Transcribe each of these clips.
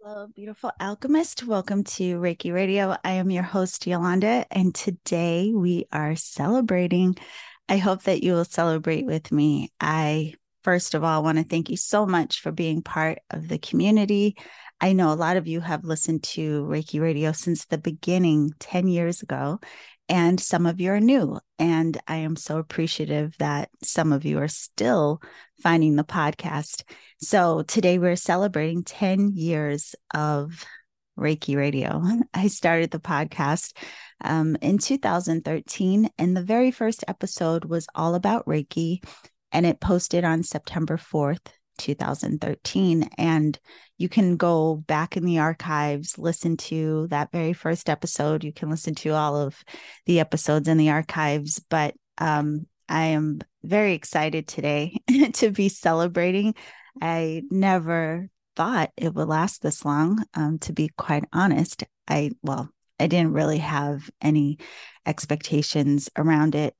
Hello, beautiful alchemist. Welcome to Reiki Radio. I am your host, Yolanda, and today we are celebrating. I hope that you will celebrate with me. I, first of all, want to thank you so much for being part of the community. I know a lot of you have listened to Reiki Radio since the beginning 10 years ago, and some of you are new. And I am so appreciative that some of you are still finding the podcast. So today we're celebrating 10 years of Reiki Radio. I started the podcast in 2013, and the very first episode was all about Reiki, and it posted on September 4th, 2013. And you can go back in the archives, listen to that very first episode. You can listen to all of the episodes in the archives. But I am very excited today to be celebrating. I never thought it would last this long, to be quite honest. I didn't really have any expectations around it.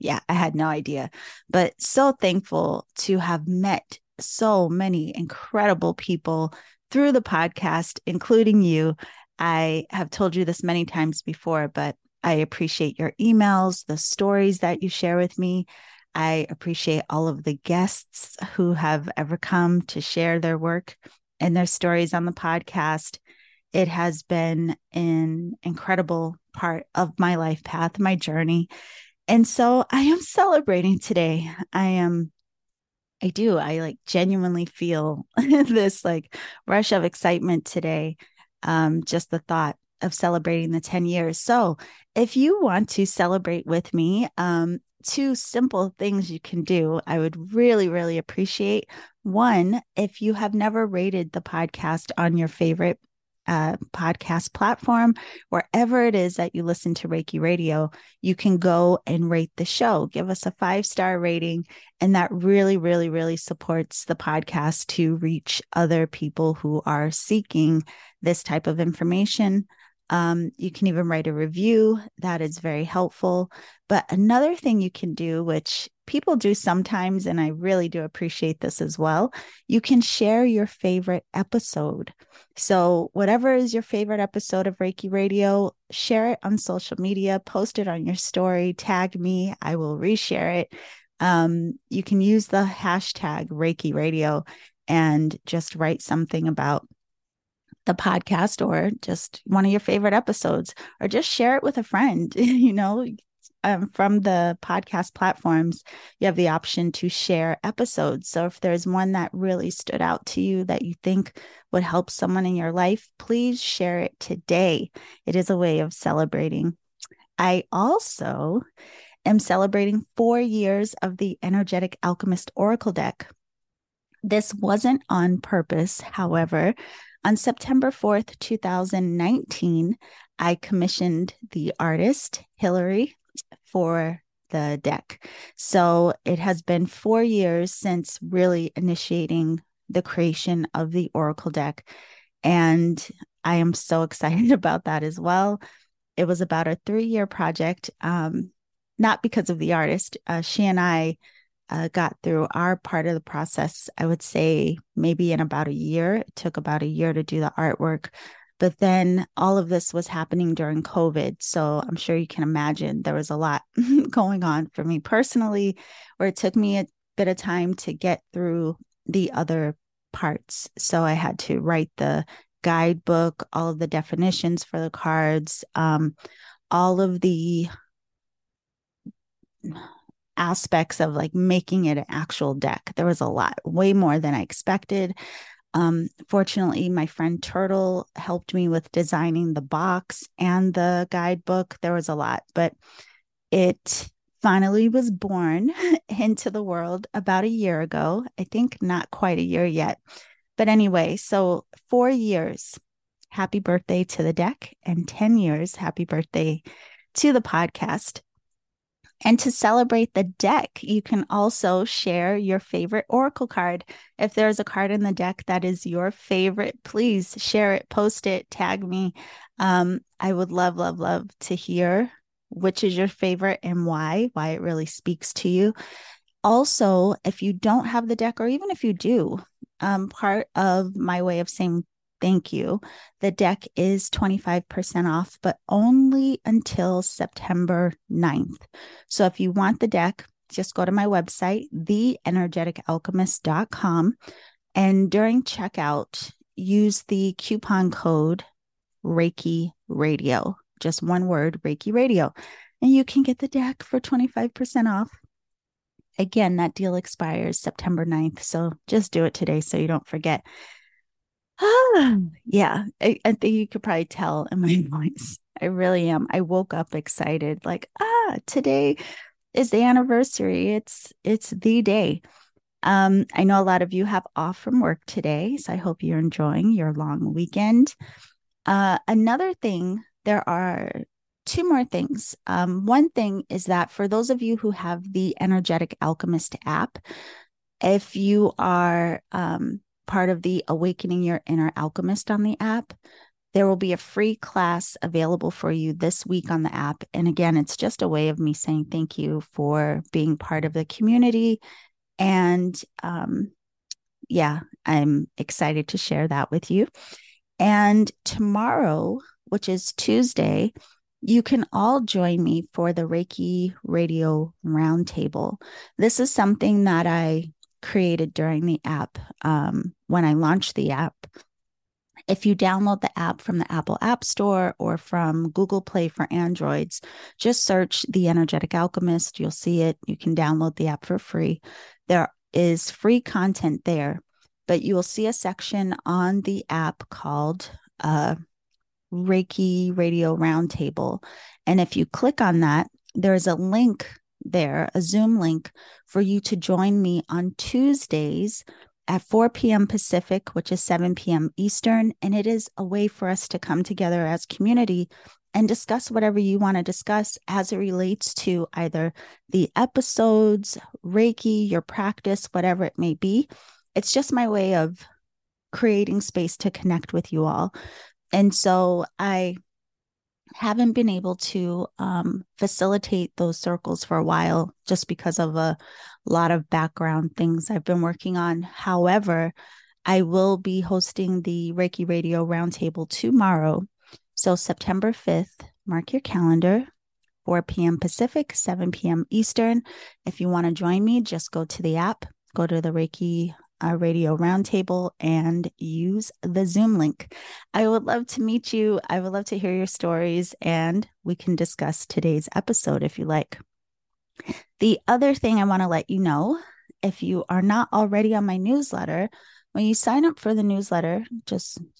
Yeah, I had no idea, but so thankful to have met so many incredible people through the podcast, including you. I have told you this many times before, but I appreciate your emails, the stories that you share with me. I appreciate all of the guests who have ever come to share their work and their stories on the podcast. It has been an incredible part of my life path, my journey. And so I am celebrating today. I like genuinely feel this like rush of excitement today. Just the thought of celebrating the 10 years. So if you want to celebrate with me, two simple things you can do, I would really, really appreciate. One, if you have never rated the podcast on your favorite podcast platform, wherever it is that you listen to Reiki Radio, you can go and rate the show. Give us a 5-star rating. And that really, really, really supports the podcast to reach other people who are seeking this type of information. You can even write a review. That is very helpful. But another thing you can do, which people do sometimes, and I really do appreciate this as well, you can share your favorite episode. So whatever is your favorite episode of Reiki Radio, share it on social media, post it on your story, tag me, I will reshare it. You can use the hashtag Reiki Radio and just write something about the podcast or just one of your favorite episodes, or just share it with a friend. From the podcast platforms, you have the option to share episodes. So if there's one that really stood out to you that you think would help someone in your life, please share it today. It is a way of celebrating. I also am celebrating 4 years of the Energetic Alchemist Oracle Deck. This wasn't on purpose, however. On September 4th, 2019, I commissioned the artist, Hillary, for the deck. So it has been 4 years since really initiating the creation of the Oracle Deck. And I am so excited about that as well. It was about a 3-year project, not because of the artist. She and I got through our part of the process, I would say maybe in about a year. It took about a year to do the artwork. But then all of this was happening during COVID. So I'm sure you can imagine there was a lot going on for me personally, where it took me a bit of time to get through the other parts. So I had to write the guidebook, all of the definitions for the cards, all of the aspects of like making it an actual deck. There was a lot, way more than I expected. Fortunately, my friend Turtle helped me with designing the box and the guidebook. There was a lot, but it finally was born into the world about a year ago. I think not quite a year yet, but anyway, so 4 years, happy birthday to the deck, and 10 years, happy birthday to the podcast. And to celebrate the deck, you can also share your favorite oracle card. If there's a card in the deck that is your favorite, please share it, post it, tag me. I would love, love, love to hear which is your favorite and why it really speaks to you. Also, if you don't have the deck, or even if you do, part of my way of saying thank you. The deck is 25% off, but only until September 9th. So if you want the deck, just go to my website, theenergeticalchemist.com. And during checkout, use the coupon code Reiki Radio, just one word, Reiki Radio, and you can get the deck for 25% off. Again, that deal expires September 9th. So just do it today so you don't forget. Yeah, I think you could probably tell in my voice. I really am. I woke up excited, like, today is the anniversary. It's the day. I know a lot of you have off from work today, so I hope you're enjoying your long weekend. Another thing, there are two more things. One thing is that for those of you who have the Energetic Alchemist app, if you are part of the Awakening Your Inner Alchemist on the app, there will be a free class available for you this week on the app. And again, it's just a way of me saying thank you for being part of the community. And yeah, I'm excited to share that with you. And tomorrow, which is Tuesday, you can all join me for the Reiki Radio Roundtable. This is something that I created during the app when I launched the app. If you download the app from the Apple App Store or from Google Play for Androids, just search The Energetic Alchemist. You'll see it. You can download the app for free. There is free content there, but you will see a section on the app called Reiki Radio Roundtable. And if you click on that, there is a link there, a Zoom link for you to join me on Tuesdays at 4 p.m. Pacific, which is 7 p.m. Eastern. And it is a way for us to come together as community and discuss whatever you want to discuss as it relates to either the episodes, Reiki, your practice, whatever it may be. It's just my way of creating space to connect with you all. And so I haven't been able to facilitate those circles for a while just because of a lot of background things I've been working on. However, I will be hosting the Reiki Radio Roundtable tomorrow. So September 5th, mark your calendar, 4 p.m. Pacific, 7 p.m. Eastern. If you want to join me, just go to the app, go to the Reiki Radio Roundtable and use the Zoom link. I would love to meet you. I would love to hear your stories, and we can discuss today's episode if you like. The other thing I want to let you know, if you are not already on my newsletter, when you sign up for the newsletter,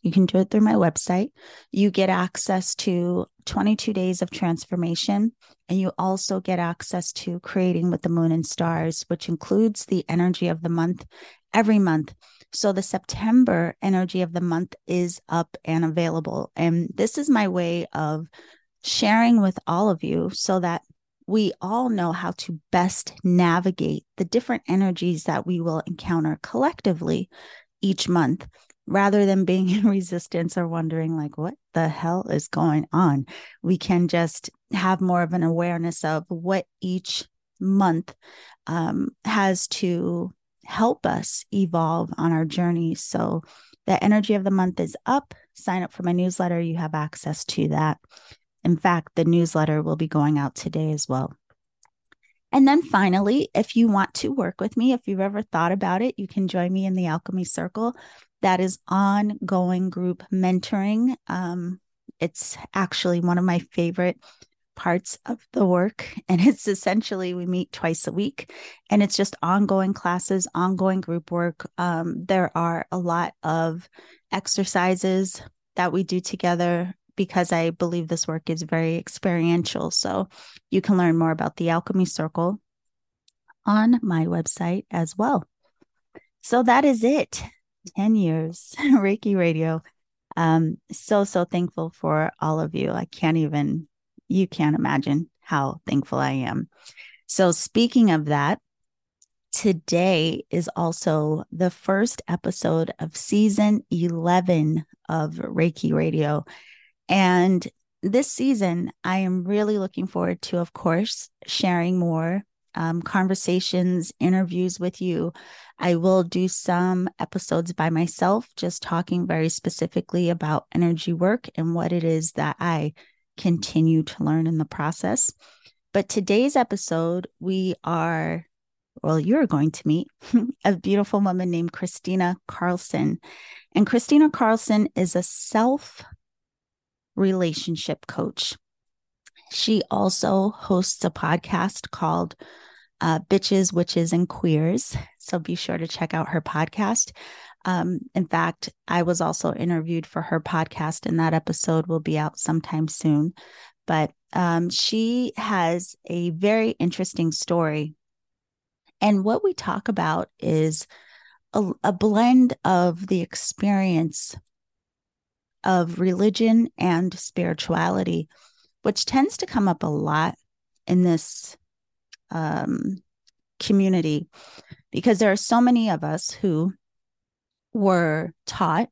you can do it through my website. You get access to 22 days of transformation, and you also get access to Creating with the Moon and Stars, which includes the energy of the month every month. So the September energy of the month is up and available. And this is my way of sharing with all of you so that we all know how to best navigate the different energies that we will encounter collectively each month, rather than being in resistance or wondering like, what the hell is going on? We can just have more of an awareness of what each month has to help us evolve on our journey. So the energy of the month is up. Sign up for my newsletter. You have access to that. In fact, the newsletter will be going out today as well. And then finally, if you want to work with me, if you've ever thought about it, you can join me in the Alchemy Circle. That is ongoing group mentoring. It's actually one of my favorite parts of the work. And it's essentially, we meet twice a week, and it's just ongoing classes, ongoing group work. There are a lot of exercises that we do together because I believe this work is very experiential. So you can learn more about the Alchemy Circle on my website as well. So that is it. 10 years, Reiki Radio. So thankful for all of you. You can't imagine how thankful I am. So speaking of that, today is also the first episode of season 11 of Reiki Radio. And this season, I am really looking forward to, of course, sharing more conversations, interviews with you. I will do some episodes by myself, just talking very specifically about energy work and what it is that I continue to learn in the process. But today's episode, you're going to meet a beautiful woman named Christina Carlson. And Christina Carlson is a self-relationship coach. She also hosts a podcast called Bitches, Witches, and Queers. So be sure to check out her podcast. In fact, I was also interviewed for her podcast, and that episode will be out sometime soon. But she has a very interesting story. And what we talk about is a blend of the experience of religion and spirituality, which tends to come up a lot in this community, because there are so many of us who were taught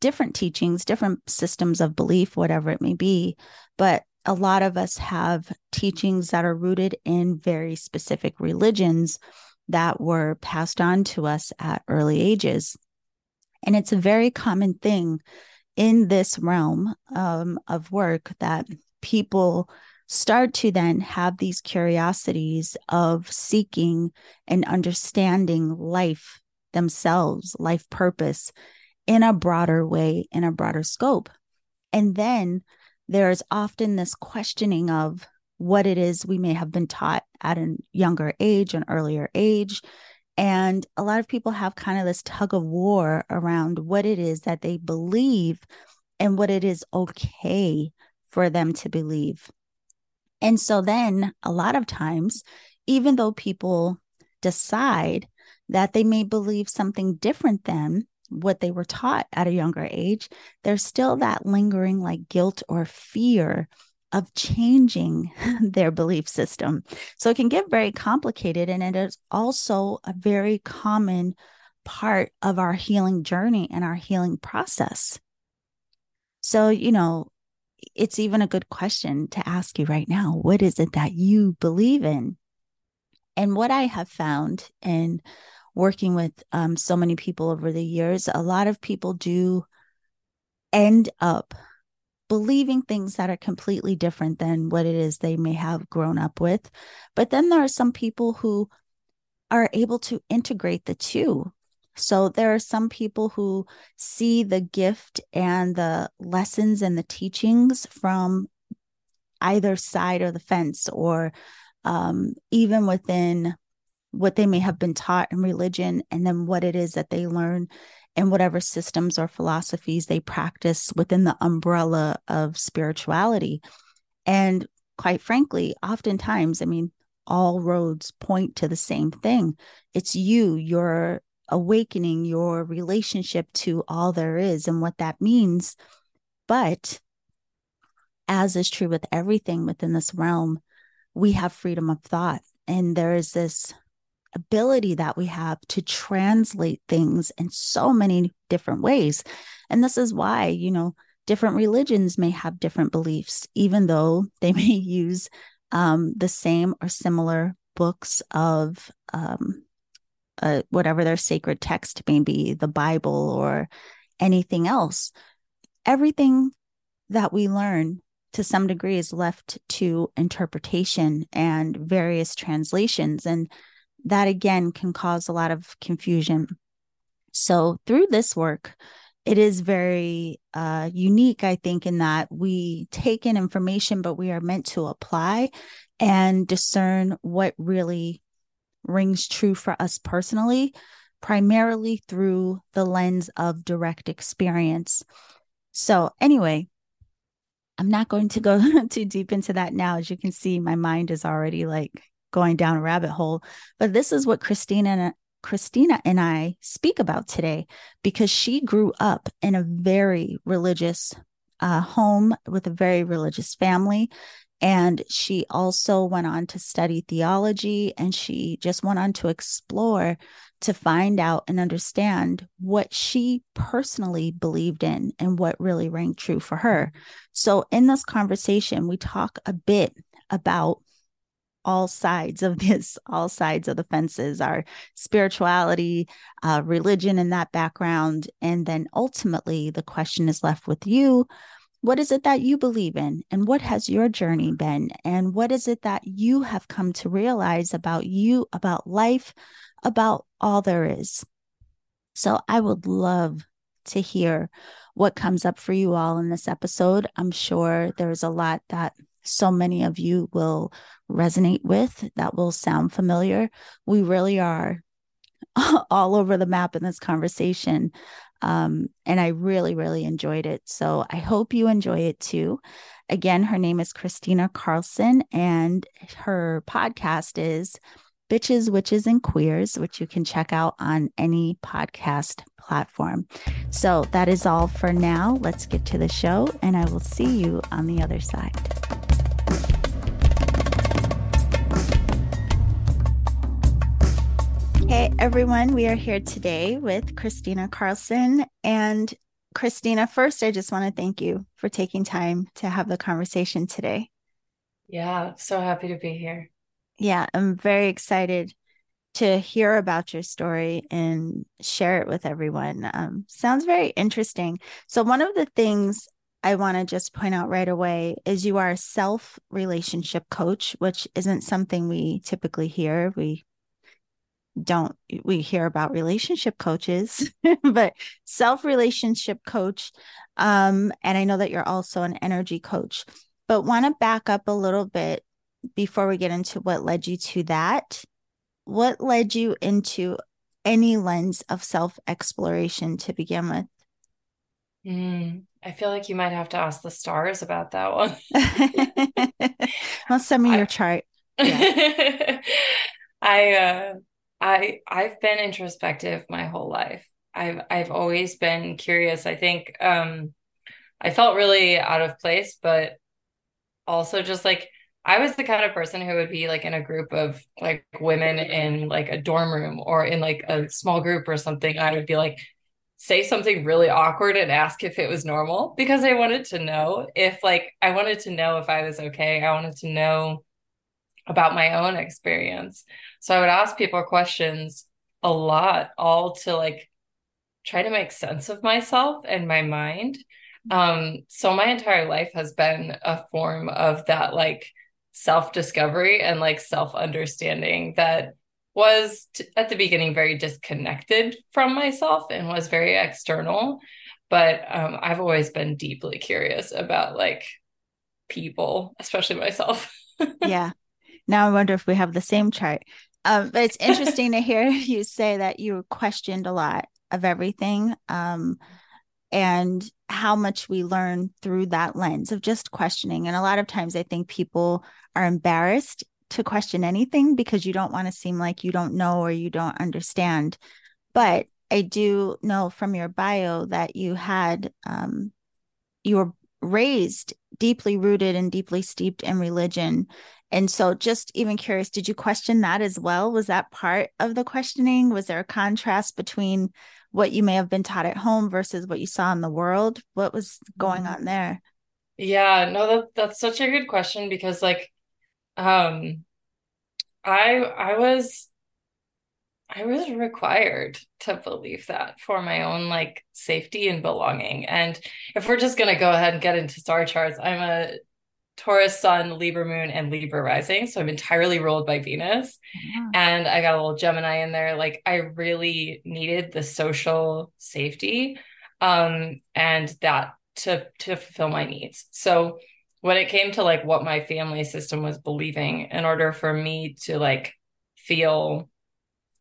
different teachings, different systems of belief, whatever it may be. But a lot of us have teachings that are rooted in very specific religions that were passed on to us at early ages. And it's a very common thing in this realm of work that people start to then have these curiosities of seeking and understanding life themselves, life purpose in a broader way, in a broader scope. And then there's often this questioning of what it is we may have been taught at a younger age, an earlier age. And a lot of people have kind of this tug of war around what it is that they believe and what it is okay for them to believe. And so then a lot of times, even though people decide that they may believe something different than what they were taught at a younger age, there's still that lingering like guilt or fear of changing their belief system. So it can get very complicated, and it is also a very common part of our healing journey and our healing process. So, it's even a good question to ask you right now, what is it that you believe in? And what I have found in working with so many people over the years, a lot of people do end up believing things that are completely different than what it is they may have grown up with. But then there are some people who are able to integrate the two. So there are some people who see the gift and the lessons and the teachings from either side of the fence, or even within what they may have been taught in religion, and then what it is that they learn in whatever systems or philosophies they practice within the umbrella of spirituality. And quite frankly, oftentimes, all roads point to the same thing. It's your awakening, your relationship to all there is and what that means. But as is true with everything within this realm, we have freedom of thought. And there is this ability that we have to translate things in so many different ways. And this is why, different religions may have different beliefs, even though they may use the same or similar books of whatever their sacred text may be, the Bible or anything else. Everything that we learn to some degree is left to interpretation and various translations. And that again can cause a lot of confusion. So through this work, it is very unique, I think, in that we take in information, but we are meant to apply and discern what really rings true for us personally, primarily through the lens of direct experience. So anyway, I'm not going to go too deep into that now. As you can see, my mind is already going down a rabbit hole, but this is what Christina and I speak about today, because she grew up in a very religious home with a very religious family. And she also went on to study theology, and she just went on to explore to find out and understand what she personally believed in and what really rang true for her. So in this conversation, we talk a bit about all sides of this, all sides of the fences, our spirituality, religion in that background. And then ultimately the question is left with you. What is it that you believe in? And what has your journey been? And what is it that you have come to realize about you, about life, about all there is? So I would love to hear what comes up for you all in this episode. I'm sure there's a lot that so many of you will resonate with, that will sound familiar. We really are all over the map in this conversation. And I really, really enjoyed it. So I hope you enjoy it too. Again, her name is Christina Carlson, and her podcast is Bitches, Witches, and Queers, which you can check out on any podcast platform. So that is all for now. Let's get to the show, and I will see you on the other side. Hey everyone, we are here today with Christina Carlson. And Christina, first, I just want to thank you for taking time to have the conversation today. Yeah, so happy to be here. Yeah, I'm very excited to hear about your story and share it with everyone. Sounds very interesting. So one of the things I want to just point out right away is you are a self-relationship coach, which isn't something we typically hear. We hear about relationship coaches, but self-relationship coach. And I know that you're also an energy coach, but want to back up a little bit before we get into what led you to that. What led you into any lens of self-exploration to begin with? I feel like you might have to ask the stars about that one. Well, send me your chart. Yeah. I've been introspective my whole life. I've always been curious. I think I felt really out of place, but also just like I was the kind of person who would be like in a group of like women in like a dorm room or in like a small group or something. I would be like, say something really awkward and ask if it was normal, because I wanted to know if like, I wanted to know if I was okay. I wanted to know about my own experience. So I would ask people questions a lot, all to like try to make sense of myself and my mind. So my entire life has been a form of that like self-discovery and like self-understanding that was at the beginning very disconnected from myself and was very external. But I've always been deeply curious about like people, especially myself. Yeah. Now I wonder if we have the same chart. But it's interesting to hear you say that you questioned a lot of everything, and how much we learn through that lens of just questioning. And a lot of times I think people are embarrassed to question anything because you don't want to seem like you don't know or you don't understand. But I do know from your bio that you had, you were raised deeply rooted and deeply steeped in religion. And so just even curious, did you question that as well? Was that part of the questioning? Was there a contrast between what you may have been taught at home versus what you saw in the world? What was going on there? Yeah, no, that's such a good question, because like, I was required to believe that for my own like safety and belonging. And if we're just going to go ahead and get into star charts, I'm a Taurus sun, Libra moon, and Libra rising. So I'm entirely ruled by Venus. Yeah. And I got a little Gemini in there. Like I really needed the social safety and that to fulfill my needs. So when it came to like what my family system was believing in order for me to like feel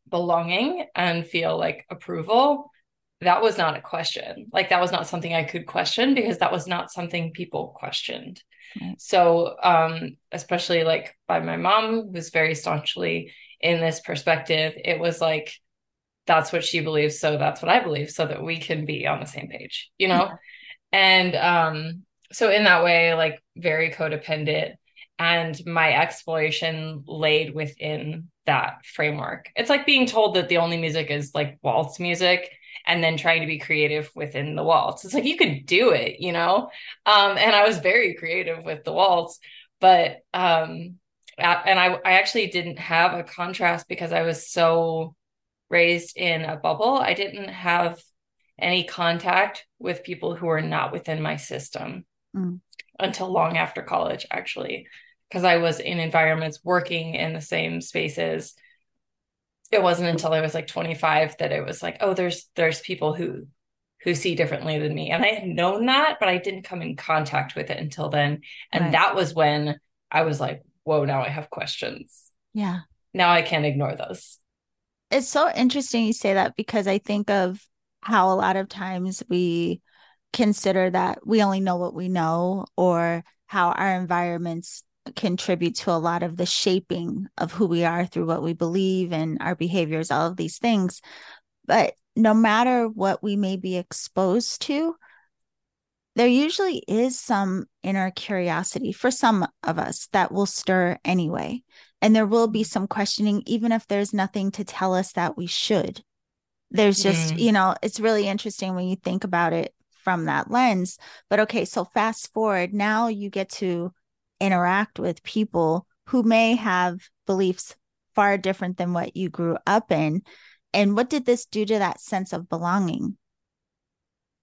belonging and feel like approval, that was not a question. Like that was not something I could question, because that was not something people questioned. Right. So, especially like by my mom, who's very staunchly in this perspective, it was like, that's what she believes. So that's what I believe, so that we can be on the same page, you know? Mm-hmm. And, so in that way, like very codependent, and my exploration laid within that framework. It's like being told that the only music is like waltz music, and then trying to be creative within the waltz. It's like, you could do it, you know? And I was very creative with the waltz, but And I actually didn't have a contrast because I was so raised in a bubble. I didn't have any contact with people who were not within my system until long after college, actually, because I was in environments working in the same spaces. It wasn't until I was like 25 that it was like, oh, there's people who see differently than me. And I had known that, but I didn't come in contact with it until then. And that was when I was like, whoa, now I have questions. Yeah. Now I can't ignore those. It's so interesting you say that, because I think of how a lot of times we consider that we only know what we know, or how our environments contribute to a lot of the shaping of who we are through what we believe and our behaviors, all of these things. But no matter what we may be exposed to, there usually is some inner curiosity for some of us that will stir anyway. And there will be some questioning, even if there's nothing to tell us that we should. There's just, you know, it's really interesting when you think about it from that lens. But okay, so fast forward, now you get to interact with people who may have beliefs far different than what you grew up in. And what did this do to that sense of belonging?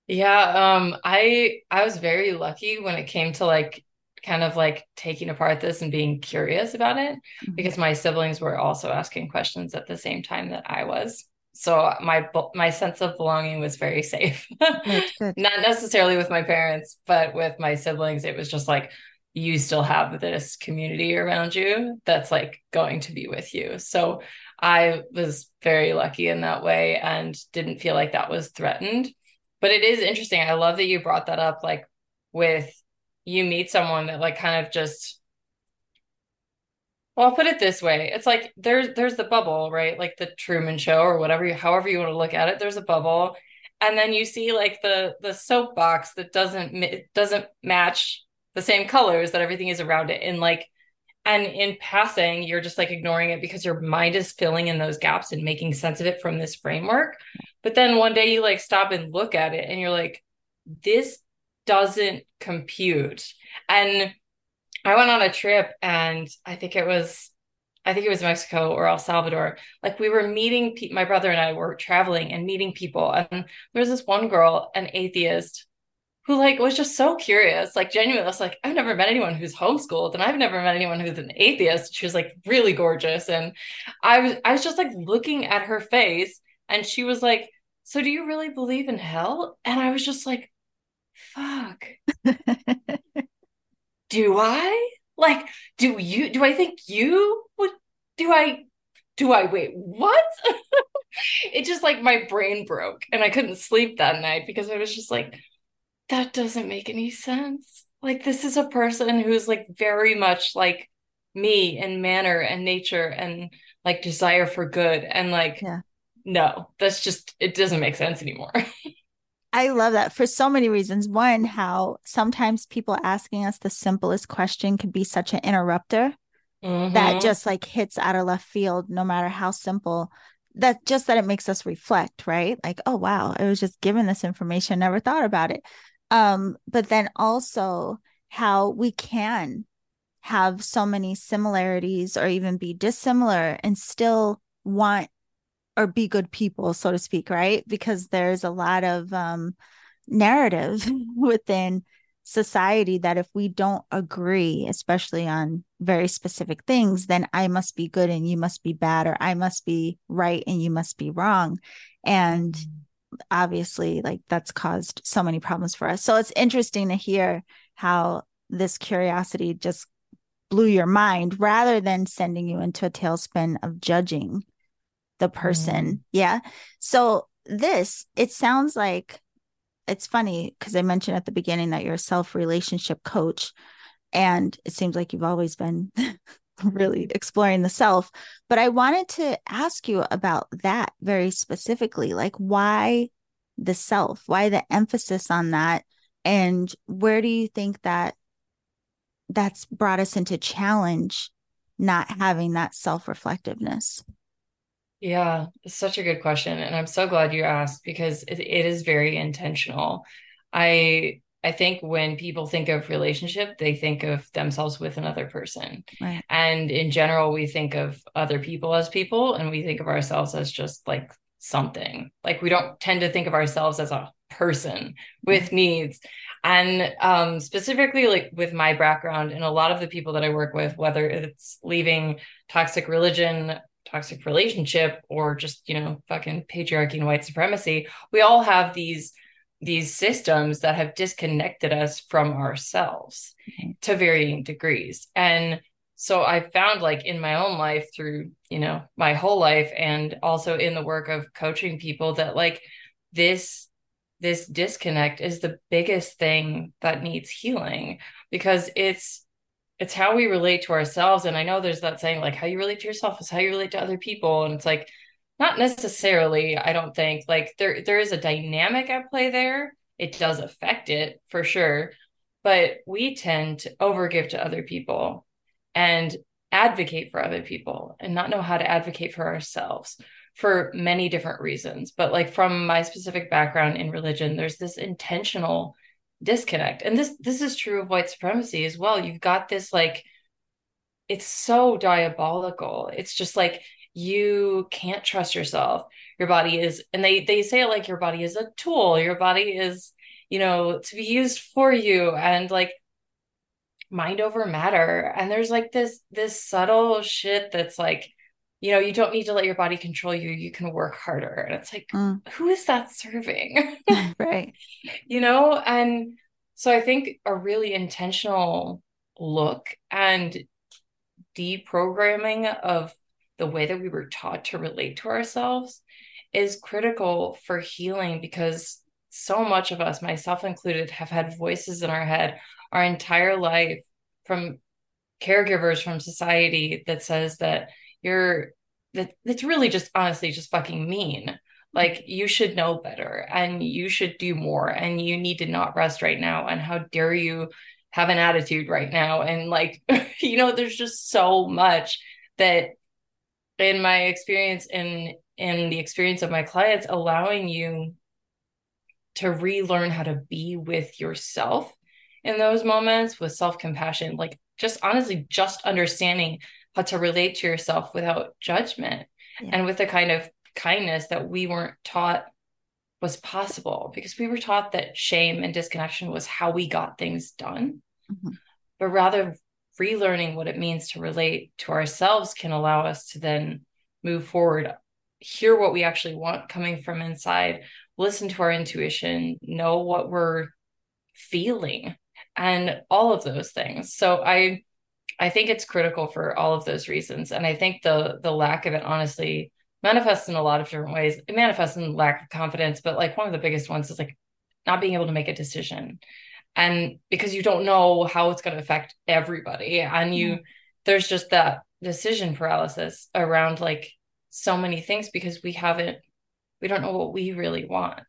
Yeah, I was very lucky when it came to like kind of like taking apart this and being curious about it, because my siblings were also asking questions at the same time that I was. So my sense of belonging was very safe. Not necessarily with my parents, but with my siblings, it was just like, you still have this community around you that's like going to be with you. So I was very lucky in that way and didn't feel like that was threatened. But it is interesting. I love that you brought that up, like with you meet someone that like kind of just, well, I'll put it this way. It's like there's the bubble, right? Like the Truman Show or whatever, however you want to look at it, there's a bubble. And then you see like the soapbox that doesn't match the same colors that everything is around it. And like, and in passing, you're just like ignoring it because your mind is filling in those gaps and making sense of it from this framework. But then one day you like stop and look at it and you're like, this doesn't compute. And I went on a trip, and I think it was Mexico or El Salvador. Like we were meeting, my brother and I were traveling and meeting people. And there was this one girl, an atheist, who like was just so curious, like genuinely. I was like, I've never met anyone who's homeschooled, and I've never met anyone who's an atheist. She was like really gorgeous. And I was just like looking at her face, and she was like, so do you really believe in hell? And I was just like, fuck. Do I? Like, do you, do I think you would, do I wait, what? It just like my brain broke, and I couldn't sleep that night because I was just like, that doesn't make any sense. Like, this is a person who's like very much like me in manner and nature and like desire for good. And like, no, that's just, it doesn't make sense anymore. I love that for so many reasons. One, how sometimes people asking us the simplest question can be such an interrupter that just like hits out of left field, no matter how simple. That just that it makes us reflect, right? Like, oh, wow, I was just given this information, never thought about it. But then also how we can have so many similarities or even be dissimilar and still want or be good people, so to speak, right? Because there's a lot of narrative within society that if we don't agree, especially on very specific things, then I must be good and you must be bad, or I must be right and you must be wrong. And obviously, like, that's caused so many problems for us. So it's interesting to hear how this curiosity just blew your mind rather than sending you into a tailspin of judging the person. Yeah. So it sounds like, it's funny because I mentioned at the beginning that you're a self-relationship coach, and it seems like you've always been really exploring the self. But I wanted to ask you about that very specifically, like why the self, why the emphasis on that, and where do you think that that's brought us into challenge, not having that self-reflectiveness? Yeah, it's such a good question. And I'm so glad you asked, because it is very intentional. I I think when people think of relationship, they think of themselves with another person. Right. And in general, we think of other people as people, and we think of ourselves as just like something. Like, we don't tend to think of ourselves as a person with needs. And specifically, like with my background and a lot of the people that I work with, whether it's leaving toxic religion, toxic relationship, or just, you know, fucking patriarchy and white supremacy, we all have these systems that have disconnected us from ourselves to varying degrees. And so I found, like, in my own life through, you know, my whole life, and also in the work of coaching people, that like this disconnect is the biggest thing that needs healing, because it's how we relate to ourselves. And I know there's that saying, like, how you relate to yourself is how you relate to other people. And it's like, not necessarily, I don't think. Like, there is a dynamic at play there. It does affect it for sure, but we tend to overgive to other people and advocate for other people and not know how to advocate for ourselves for many different reasons. But like, from my specific background in religion, there's this intentional disconnect. And this is true of white supremacy as well. You've got this, like, it's so diabolical. It's just like, you can't trust yourself. Your body is, and they say it like, your body is a tool. Your body is, you know, to be used for you, and like mind over matter. And there's like this subtle shit that's like, you know, you don't need to let your body control you. You can work harder. And it's like, who is that serving? Right. You know? And so I think a really intentional look and deprogramming of the way that we were taught to relate to ourselves is critical for healing, because so much of us, myself included, have had voices in our head our entire life from caregivers, from society, that says that that's really just honestly just fucking mean. Like, you should know better, and you should do more, and you need to not rest right now. And how dare you have an attitude right now? And like, you know, there's just so much that, in my experience, in the experience of my clients, allowing you to relearn how to be with yourself in those moments with self-compassion, like just honestly, just understanding how to relate to yourself without judgment and with the kind of kindness that we weren't taught was possible, because we were taught that shame and disconnection was how we got things done, but rather relearning what it means to relate to ourselves can allow us to then move forward, hear what we actually want coming from inside, listen to our intuition, know what we're feeling, and all of those things. So I think it's critical for all of those reasons. And I think the lack of it honestly manifests in a lot of different ways. It manifests in lack of confidence, but like one of the biggest ones is like not being able to make a decision. And because you don't know how it's going to affect everybody, and there's just that decision paralysis around like so many things, because we don't know what we really want.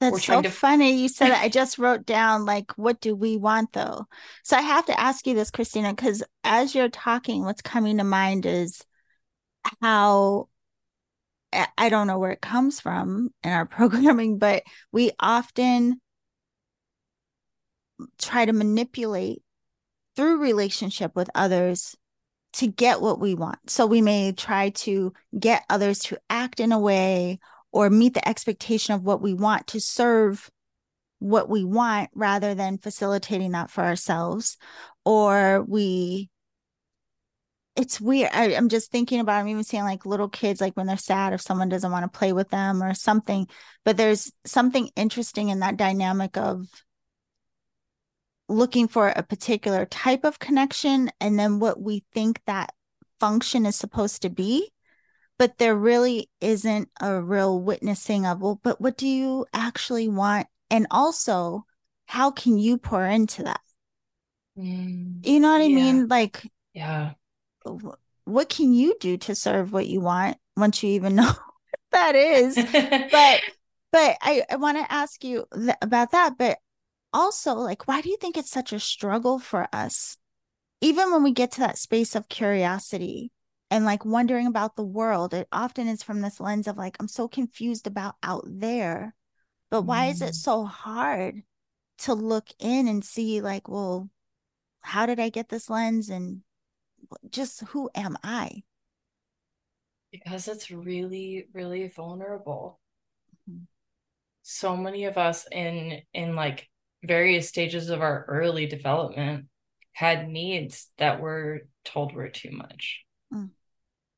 That's so funny you said that. I just wrote down, like, what do we want though? So I have to ask you this, Christina, because as you're talking, what's coming to mind is how, I don't know where it comes from in our programming, but we often try to manipulate through relationship with others to get what we want. So we may try to get others to act in a way or meet the expectation of what we want to serve what we want, rather than facilitating that for ourselves. Or it's weird. I'm just thinking about, I'm even seeing like little kids, like when they're sad, if someone doesn't want to play with them or something, but there's something interesting in that dynamic of looking for a particular type of connection and then what we think that function is supposed to be, but there really isn't a real witnessing of, well, but what do you actually want? And also, how can you pour into that? You know what I mean? Like, what can you do to serve what you want once you even know what that is? But I want to ask you about that, but also, like, why do you think it's such a struggle for us, even when we get to that space of curiosity and like wondering about the world? It often is from this lens of like, I'm so confused about out there, but why is it so hard to look in and see like, well, how did I get this lens? And just who am I? Because it's really, really vulnerable. Mm-hmm. So many of us in like various stages of our early development had needs that were told were too much. Mm.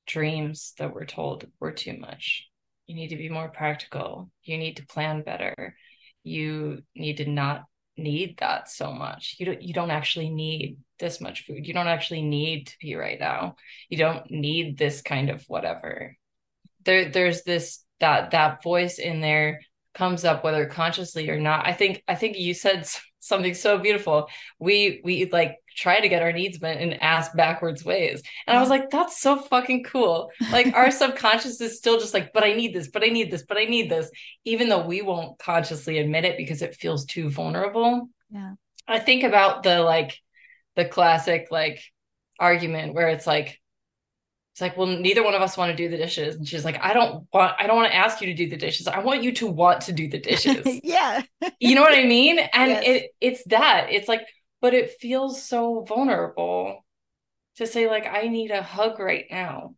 Dreams that were told were too much. You need to be more practical. You need to plan better. You need to not need that so much. You don't actually need this much food. You don't actually need to pee right now. You don't need this kind of whatever. There's this that voice in there comes up whether consciously or not. I think you said something so beautiful. We like try to get our needs met in ass backwards ways. And I was like, that's so fucking cool. Like our subconscious is still just like, but I need this, but I need this, but I need this, even though we won't consciously admit it because it feels too vulnerable. Yeah. I think about the classic argument where it's like, well, neither one of us want to do the dishes. And she's like, I don't want to ask you to do the dishes. I want you to want to do the dishes. Yeah. You know what I mean? And yes. But it feels so vulnerable to say like, I need a hug right now.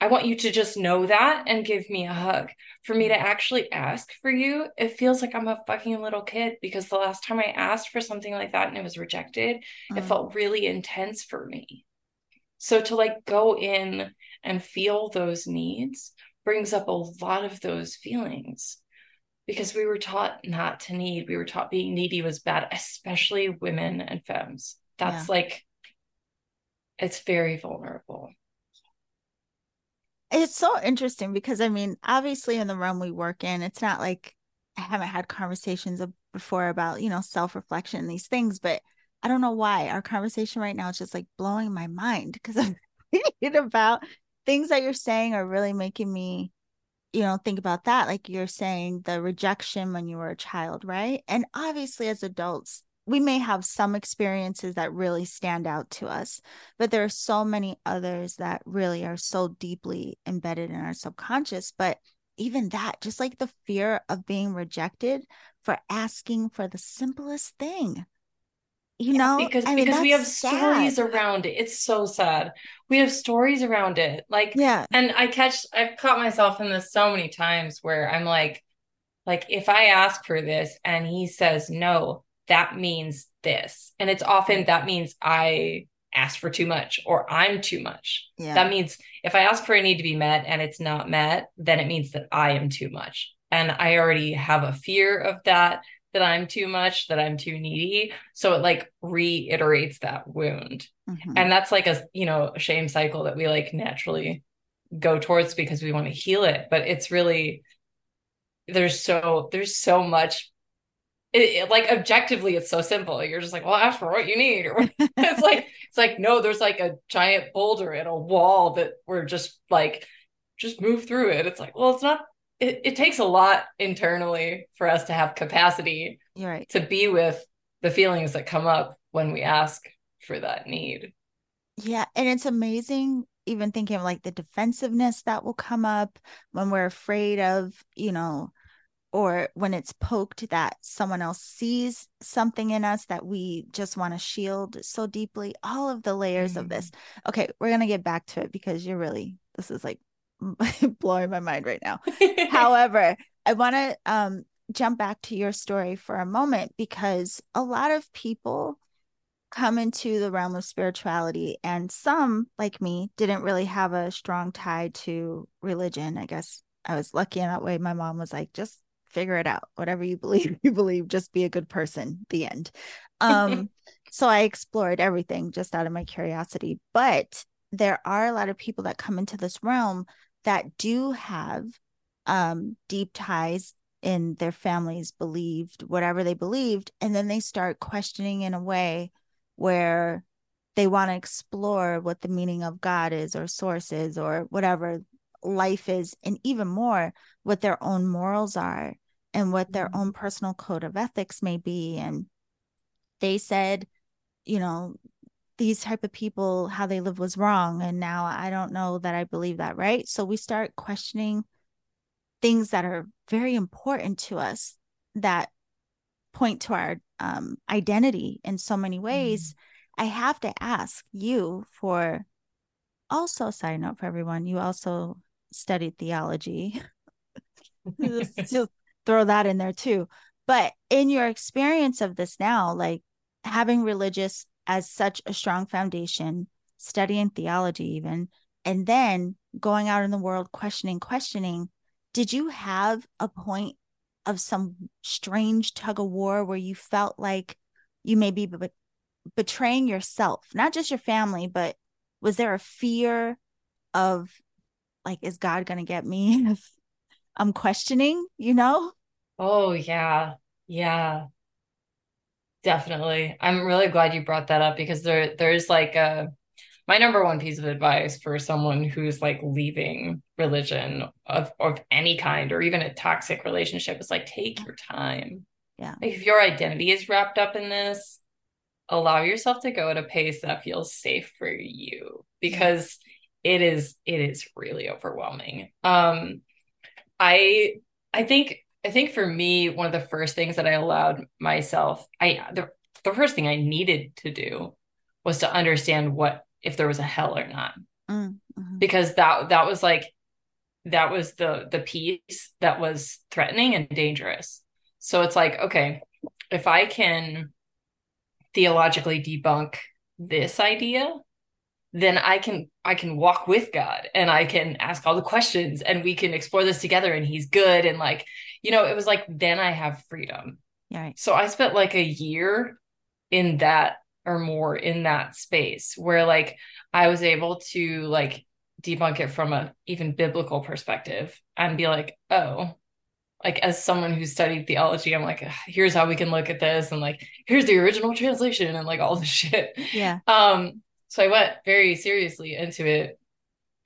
I want you to just know that and give me a hug. For me to actually ask for you, it feels like I'm a fucking little kid because the last time I asked for something like that and it was rejected, It felt really intense for me. So to go in and feel those needs brings up a lot of those feelings because we were taught not to need. We were taught being needy was bad, especially women and femmes. That's it's very vulnerable. It's so interesting because, I mean, obviously in the realm we work in, it's not like I haven't had conversations before about, self-reflection and these things, but I don't know why our conversation right now is just blowing my mind because I'm thinking about things that you're saying are really making me, think about that. Like you're saying the rejection when you were a child, right? And obviously as adults, we may have some experiences that really stand out to us, but there are so many others that really are so deeply embedded in our subconscious. But even that, just the fear of being rejected for asking for the simplest thing. Because we have stories around it. It's so sad. We have stories around it. And I've caught myself in this so many times where I'm like, if I ask for this and he says, no, that means this. And it's often, that means I asked for too much or I'm too much. Yeah. That means if I ask for a need to be met and it's not met, then it means that I am too much. And I already have a fear of that I'm too much, that I'm too needy. So it reiterates that wound. Mm-hmm. And that's a shame cycle that we naturally go towards because we want to heal it. But it's really, there's so much, objectively, it's so simple. You're just well, ask for what you need. Or it's no, there's a giant boulder in a wall that we're just move through it. It's it's not. It takes a lot internally for us to have capacity to be with the feelings that come up when we ask for that need. Yeah. And it's amazing, even thinking of the defensiveness that will come up when we're afraid of, or when it's poked that someone else sees something in us that we just want to shield so deeply, all of the layers of this. Okay. We're going to get back to it because this is blowing my mind right now. However, I want to jump back to your story for a moment because a lot of people come into the realm of spirituality and some, like me, didn't really have a strong tie to religion. I guess I was lucky in that way. My mom was like, just figure it out. Whatever you believe, just be a good person. The end. So I explored everything just out of my curiosity. But there are a lot of people that come into this realm that do have deep ties in their families, believed whatever they believed. And then they start questioning in a way where they want to explore what the meaning of God is or source is or whatever life is. And even more what their own morals are and what their own personal code of ethics may be. And they said, these type of people, how they live was wrong. And now I don't know that I believe that, right? So we start questioning things that are very important to us that point to our identity in so many ways, I have to ask you for, also side note for everyone, you also studied theology. Just throw that in there too. But in your experience of this now, like having religious as such a strong foundation, studying theology even, and then going out in the world, questioning, did you have a point of some strange tug of war where you felt like you may be betraying yourself, not just your family, but was there a fear of like, is God going to get me if I'm questioning, you know? Oh, yeah. Yeah, definitely. I'm really glad you brought that up because there's like my number one piece of advice for someone who's like leaving religion of any kind, or even a toxic relationship, is like, take your time. Yeah. Like, if your identity is wrapped up in this, allow yourself to go at a pace that feels safe for you, because it is really overwhelming. I think for me, one of the first things that I allowed myself, the first thing I needed to do was to understand if there was a hell or not, because that was the piece that was threatening and dangerous. So it's like, okay, if I can theologically debunk this idea, then I can walk with God and I can ask all the questions and we can explore this together and he's good. And like, you know, it was like, then I have freedom. Yeah. So I spent like a year in that or more in that space where like I was able to like debunk it from a even biblical perspective and be like, oh, like as someone who studied theology, I'm like, here's how we can look at this. And like, here's the original translation and like all this shit. Yeah. So I went very seriously into it.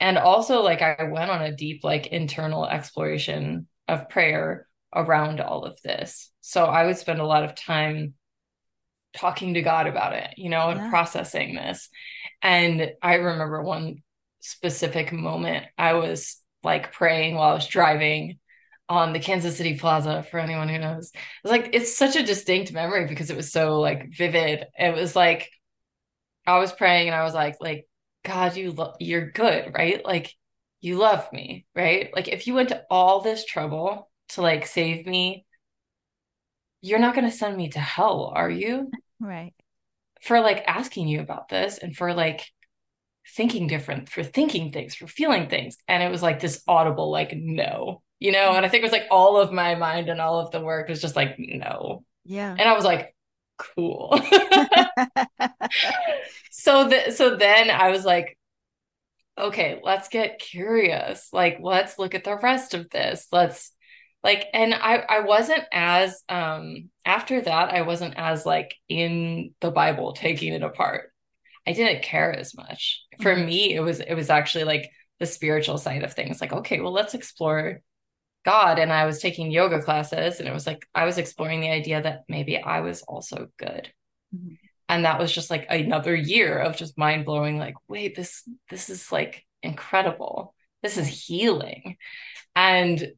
And also like I went on a deep like internal exploration of prayer around all of this. So I would spend a lot of time talking to God about it, you know, and processing this. And I remember one specific moment I was like praying while I was driving on the Kansas City Plaza, for anyone who knows. It was like, it's such a distinct memory because it was so like vivid. It was like, I was praying and I was like, God, you're good, right? Like you love me, right? Like if you went to all this trouble to like save me, you're not going to send me to hell, are you? Right. For like asking you about this and for like thinking different, for thinking things, for feeling things. And it was like this audible, like, no, you know? And I think it was like all of my mind and all of the work was just like, no. Yeah. And I was like, cool. So then I was like, okay, let's get curious. Like, let's look at the rest of this. Let's like, and I wasn't as, after that, I wasn't as like in the Bible, taking it apart. I didn't care as much. For me, it was actually like the spiritual side of things. Like, okay, well, let's explore God. And I was taking yoga classes and it was like, I was exploring the idea that maybe I was also good. Mm-hmm. And that was just like another year of just mind blowing, like, wait, this is like incredible. This is healing. And,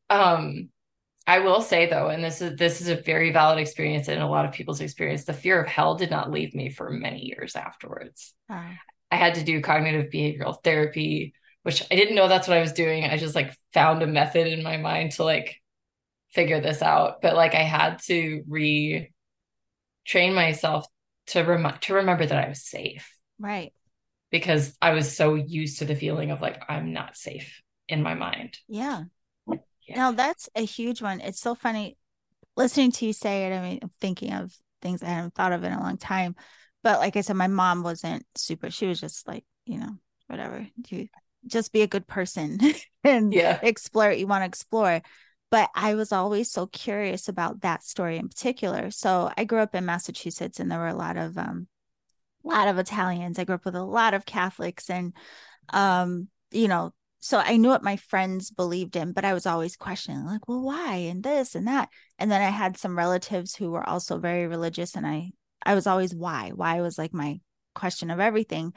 I will say though, and this is a very valid experience and a lot of people's experience, the fear of hell did not leave me for many years afterwards. I had to do cognitive behavioral therapy, which I didn't know that's what I was doing. I just like found a method in my mind to like figure this out. But like I had to retrain myself to remember that I was safe. Right. Because I was so used to the feeling of like, I'm not safe in my mind. Yeah. Yeah. Now that's a huge one. It's so funny listening to you say it. I mean, I'm thinking of things I haven't thought of in a long time, but like I said, my mom wasn't super, she was just like, you know, whatever, you just be a good person and explore what you want to explore. But I was always so curious about that story in particular. So I grew up in Massachusetts and there were a lot of Italians. I grew up with a lot of Catholics and, you know, so I knew what my friends believed in, but I was always questioning like, well, why? And this and that. And then I had some relatives who were also very religious. And I was always why was like my question of everything.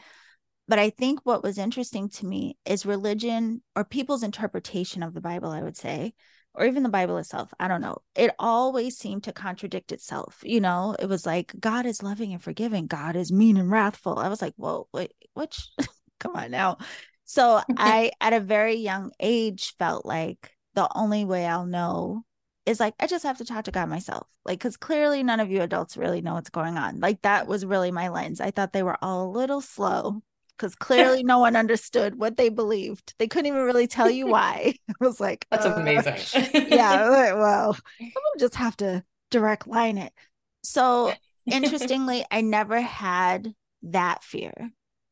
But I think what was interesting to me is religion or people's interpretation of the Bible, I would say, or even the Bible itself, I don't know. It always seemed to contradict itself. You know, it was like, God is loving and forgiving. God is mean and wrathful. I was like, whoa, wait, which? Come on now. So I, at a very young age, felt like the only way I'll know is like, I just have to talk to God myself. Like, because clearly none of you adults really know what's going on. Like, that was really my lens. I thought they were all a little slow because clearly no one understood what they believed. They couldn't even really tell you why. It was like, that's amazing. Yeah. Like, well, I'm gonna just have to direct line it. So interestingly, I never had that fear.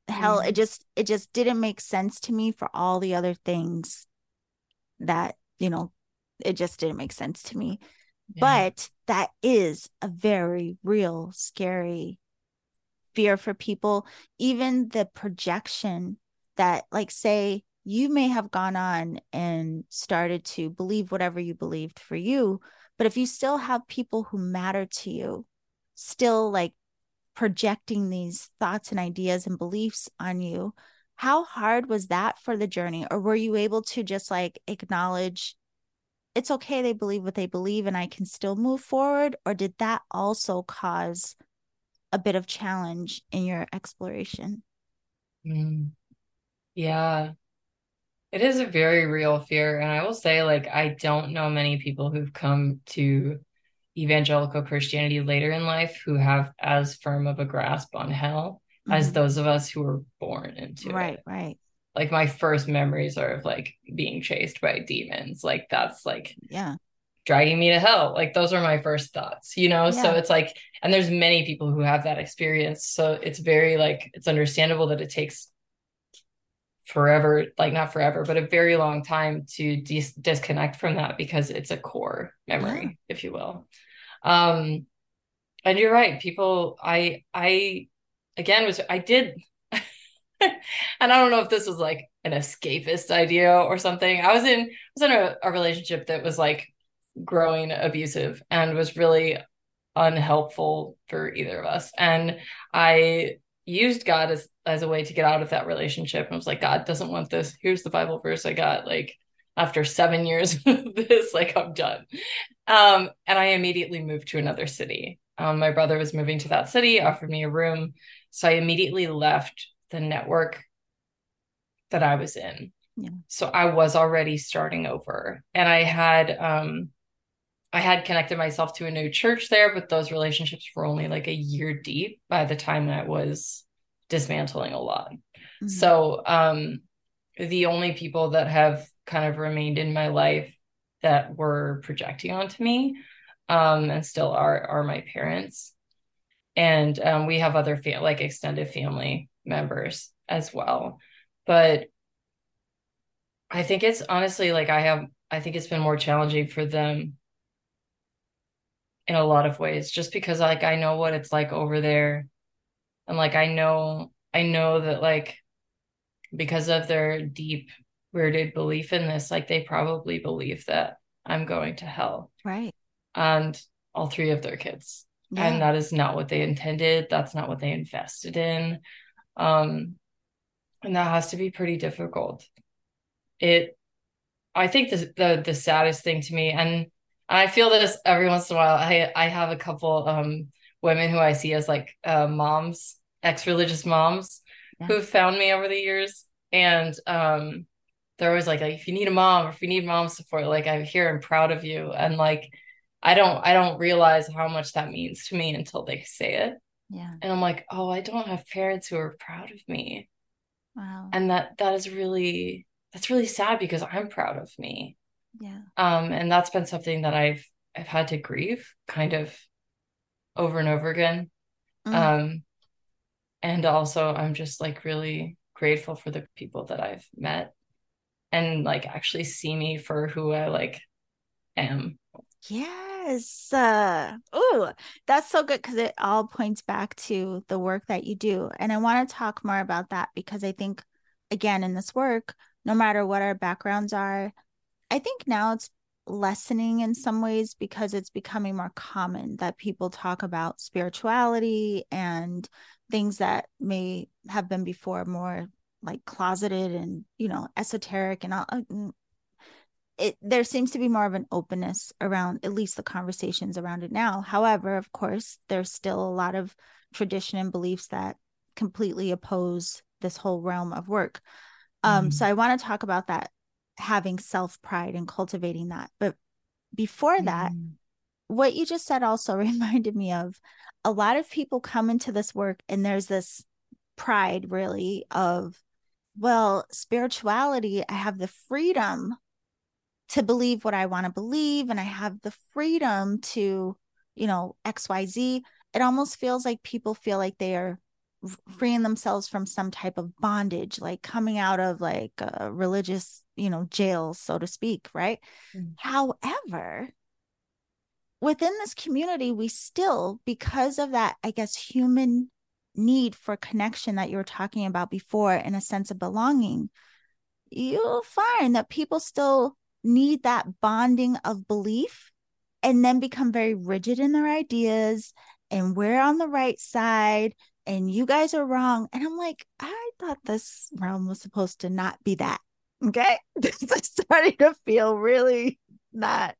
Hell, it just didn't make sense to me for all the other things that, you know, it just didn't make sense to me. Yeah. But that is a very real, scary fear for people. Even the projection that, like, say you may have gone on and started to believe whatever you believed for you, but if you still have people who matter to you still like projecting these thoughts and ideas and beliefs on you, how hard was that for the journey? Or were you able to just like acknowledge it's okay, they believe what they believe and I can still move forward? Or did that also cause a bit of challenge in your exploration? Yeah, it is a very real fear. And I will say, like, I don't know many people who've come to evangelical Christianity later in life who have as firm of a grasp on hell as those of us who were born into it. Right. Like, my first memories are of like being chased by demons. Like, that's like, yeah, dragging me to hell. Like, those are my first thoughts, you know? Yeah. So it's like, and there's many people who have that experience. So it's very like, it's understandable that it takes forever, like not forever, but a very long time to disconnect from that, because it's a core memory, if you will. And you're right. People, I did, and I don't know if this was like an escapist idea or something. I was in a relationship that was like growing abusive and was really unhelpful for either of us. And I used God as a way to get out of that relationship. And I was like, God doesn't want this. Here's the Bible verse I got, like, after 7 years of this, like, I'm done. And I immediately moved to another city. My brother was moving to that city, offered me a room. So I immediately left the network that I was in. Yeah. So I was already starting over, and I had connected myself to a new church there, but those relationships were only like a year deep by the time I was dismantling a lot. Mm-hmm. So, the only people that have kind of remained in my life that were projecting onto me, and still are my parents. And, we have other like extended family members as well. But I think it's honestly like I think it's been more challenging for them in a lot of ways, just because like I know what it's like over there. And like I know that, like, because of their deep rooted belief in this, like, they probably believe that I'm going to hell. Right. And all three of their kids. Yeah. And that is not what they intended. That's not what they invested in. And that has to be pretty difficult. I think the saddest thing to me, and I feel this every once in a while, I have a couple women who I see as like moms, ex-religious moms, who have found me over the years. And they're always like, if you need a mom or if you need mom support, like, I'm here and proud of you. And like, I don't realize how much that means to me until they say it. Yeah. And I'm like, oh, I don't have parents who are proud of me. Wow. And that's really sad, because I'm proud of me. Yeah. And that's been something that I've had to grieve kind of over and over again. Mm-hmm. And also I'm just like really grateful for the people that I've met and like actually see me for who I like am. Yes. Ooh, that's so good, because it all points back to the work that you do. And I want to talk more about that, because I think, again, in this work, no matter what our backgrounds are, I think now it's lessening in some ways, because it's becoming more common that people talk about spirituality and things that may have been before more like closeted and, you know, esoteric and all. there seems to be more of an openness around at least the conversations around it now. However, of course, there's still a lot of tradition and beliefs that completely oppose this whole realm of work. So I want to talk about that, having self-pride and cultivating that. But before that, what you just said also reminded me of a lot of people come into this work and there's this pride really of, well, spirituality, I have the freedom to believe what I want to believe. And I have the freedom to, you know, X, Y, Z. It almost feels like people feel like they are freeing themselves from some type of bondage, like coming out of like a religious, you know, jail, so to speak. Right. Mm-hmm. However, within this community, we still, because of that, I guess, human need for connection that you were talking about before and a sense of belonging, you'll find that people still need that bonding of belief and then become very rigid in their ideas and we're on the right side and you guys are wrong. And I'm like, I thought this realm was supposed to not be that. Okay. This is starting to feel really not.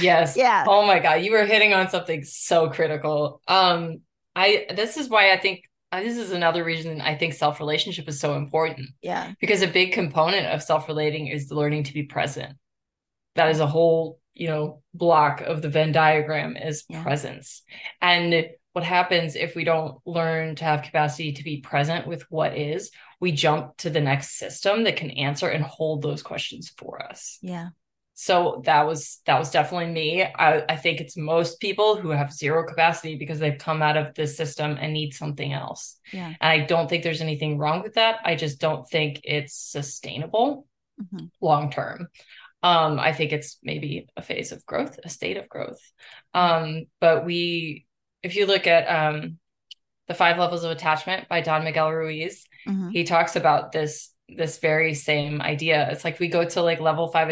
Yes. Yeah. Oh my God. You were hitting on something so critical. This is why I think this is another reason I think self-relationship is so important. Yeah. Because a big component of self-relating is learning to be present. That is a whole, you know, block of the Venn diagram is presence. And what happens if we don't learn to have capacity to be present with what is, we jump to the next system that can answer and hold those questions for us. Yeah. So that was definitely me. I think it's most people who have zero capacity because they've come out of this system and need something else. Yeah. And I don't think there's anything wrong with that. I just don't think it's sustainable long-term. I think it's maybe a phase of growth, a state of growth. But if you look at The 5 Levels of Attachment by Don Miguel Ruiz, he talks about this very same idea. It's like we go to like level 5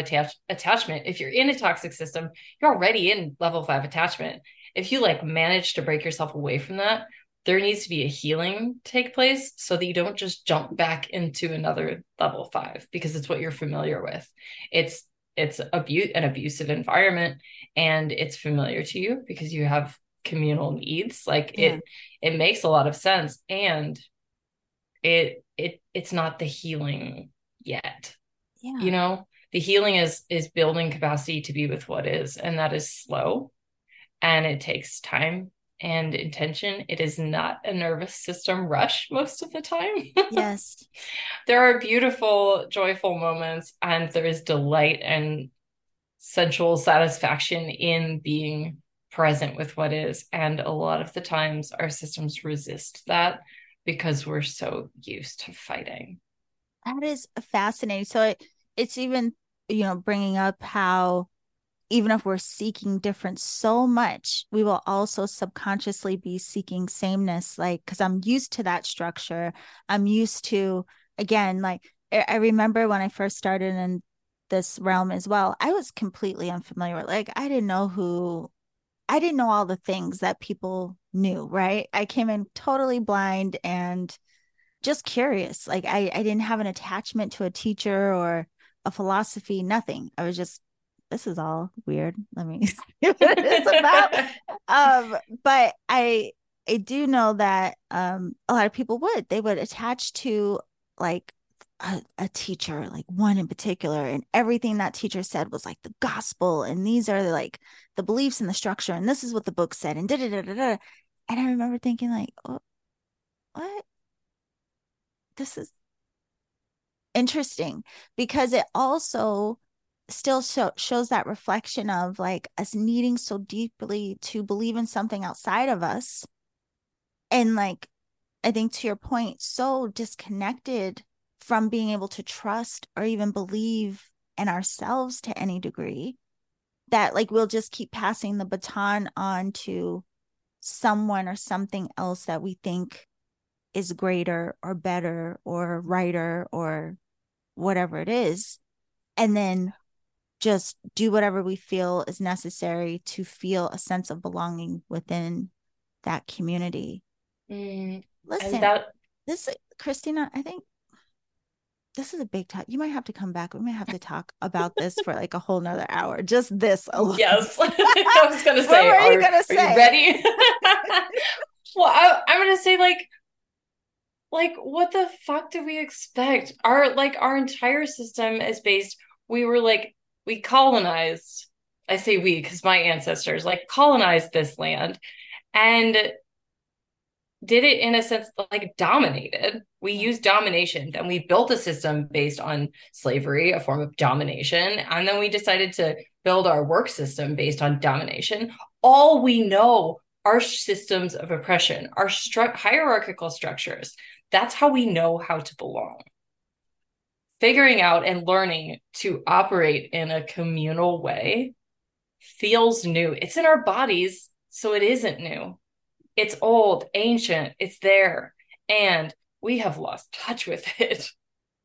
attachment. If you're in a toxic system, you're already in level 5 attachment. If you like manage to break yourself away from that, there needs to be a healing take place so that you don't just jump back into another level 5 because it's what you're familiar with. It's an abusive environment and it's familiar to you because you have communal needs. Like it makes a lot of sense, and it's not the healing yet. Yeah. You know, the healing is building capacity to be with what is, and that is slow and it takes time and intention. It is not a nervous system rush most of the time. Yes. There are beautiful, joyful moments, and there is delight and sensual satisfaction in being present with what is. And a lot of the times our systems resist that because we're so used to fighting. That is fascinating. So it's even, you know, bringing up how even if we're seeking difference so much, we will also subconsciously be seeking sameness. Like, cause I'm used to that structure. I'm used to, again, like I remember when I first started in this realm as well, I was completely unfamiliar. Like I didn't know all the things that people knew, right? I came in totally blind and just curious. Like I didn't have an attachment to a teacher or a philosophy, nothing. I was just, this is all weird. Let me see what it's about. But I do know that a lot of people would attach to like a teacher, like one in particular, and everything that teacher said was like the gospel, and these are like the beliefs and the structure, and this is what the book said, and da-da-da-da-da. And I remember thinking like, oh, what? This is interesting because it also still shows that reflection of like us needing so deeply to believe in something outside of us. And like, I think to your point, so disconnected from being able to trust or even believe in ourselves to any degree, that like we'll just keep passing the baton on to someone or something else that we think is greater or better or righter or whatever it is, and then just do whatever we feel is necessary to feel a sense of belonging within that community. Listen, Christina, I think this is a big topic. You might have to come back. We might have to talk about this for like a whole nother hour. Just this alone. Yes. I was going to say, what were you going to say? Are you ready? Well, I'm going to say like, what the fuck do we expect? Our entire system is based. We colonized. I say we, because my ancestors colonized this land and did it in a sense, dominated. We used domination. Then we built a system based on slavery, a form of domination. And then we decided to build our work system based on domination. All we know are systems of oppression, our hierarchical structures. That's how we know how to belong. Figuring out and learning to operate in a communal way feels new. It's in our bodies, so it isn't new. It's old, ancient, it's there. And we have lost touch with it.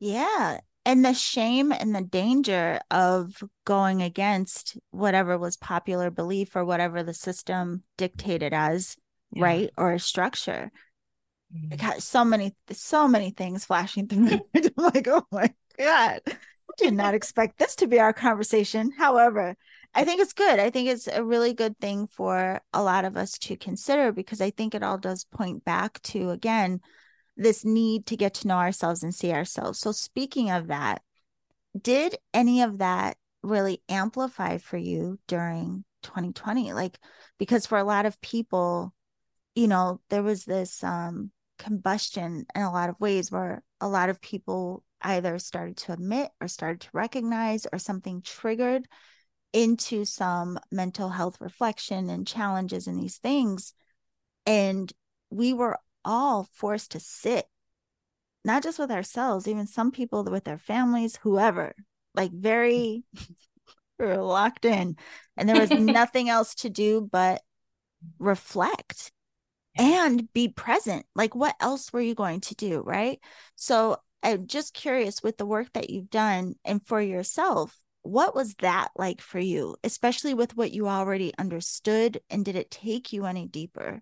Yeah. And the shame and the danger of going against whatever was popular belief or whatever the system dictated as, yeah, right, or a structure. Mm-hmm. I got so many things flashing through me. I'm like, oh my God, I did not expect this to be our conversation. However, I think it's good. I think it's a really good thing for a lot of us to consider, because I think it all does point back to, again, this need to get to know ourselves and see ourselves. So speaking of that, did any of that really amplify for you during 2020? Because for a lot of people, there was this combustion in a lot of ways where a lot of people either started to admit or started to recognize, or something triggered into some mental health reflection and challenges and these things. And we were all forced to sit, not just with ourselves, even some people with their families, whoever, we were locked in, and there was nothing else to do but reflect and be present. What else were you going to do? Right. So I'm just curious, with the work that you've done and for yourself, what was that like for you, especially with what you already understood? And did it take you any deeper?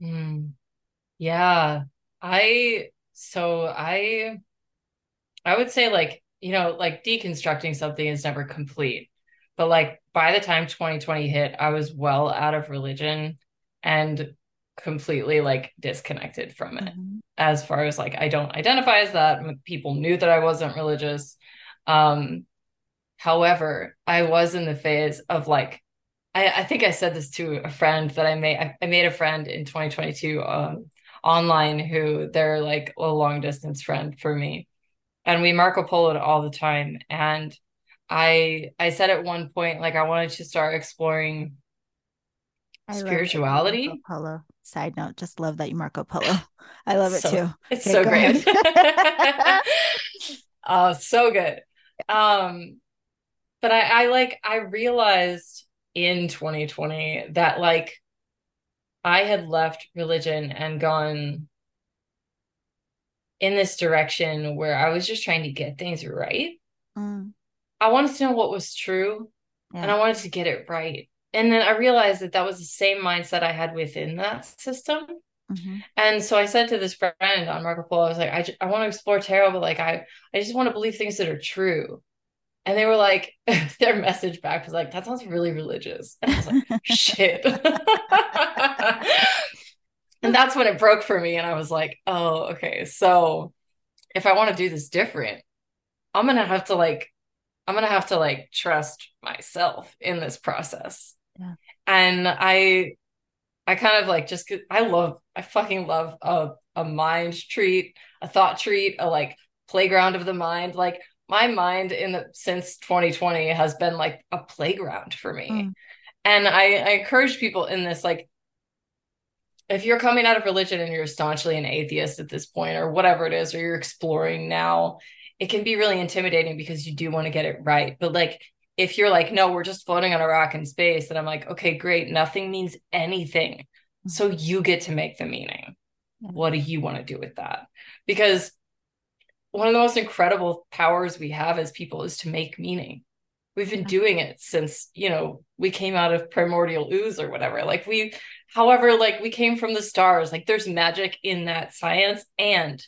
Yeah. I would say deconstructing something is never complete, but by the time 2020 hit, I was well out of religion and completely disconnected from it. Mm-hmm. As far as I don't identify as that. People knew that I wasn't religious. However, I was in the phase of I think I said this to a friend that I made a friend in 2022 online, who they're a long distance friend for me. And we Marco Polo'd all the time. And I said at one point, I wanted to start exploring spirituality. Marco Polo. Side note, just love that you Marco Polo. I love it too. It's so great. Oh, so good. But I realized in 2020 that I had left religion and gone in this direction where I was just trying to get things right. Mm. I wanted to know what was true, yeah, and I wanted to get it right. And then I realized that was the same mindset I had within that system. Mm-hmm. And so I said to this friend on Marco Polo, I was I want to explore tarot, but I just want to believe things that are true. And they were their message back was that sounds really religious. And I was shit. And that's when it broke for me. And I was oh, okay. So if I want to do this different, I'm going to have to trust myself in this process. Yeah. And I kind of I fucking love a mind treat, a thought treat, a playground of the mind. My mind since 2020 has been a playground for me. Mm. And I encourage people in this, if you're coming out of religion and you're staunchly an atheist at this point, or whatever it is, or you're exploring now, it can be really intimidating because you do want to get it right. But if you're no, we're just floating on a rock in space, and I'm okay, great. Nothing means anything. Mm. So you get to make the meaning. Yeah. What do you want to do with that? Because one of the most incredible powers we have as people is to make meaning. We've been doing it since, we came out of primordial ooze or whatever. We came from the stars. There's magic in that science. And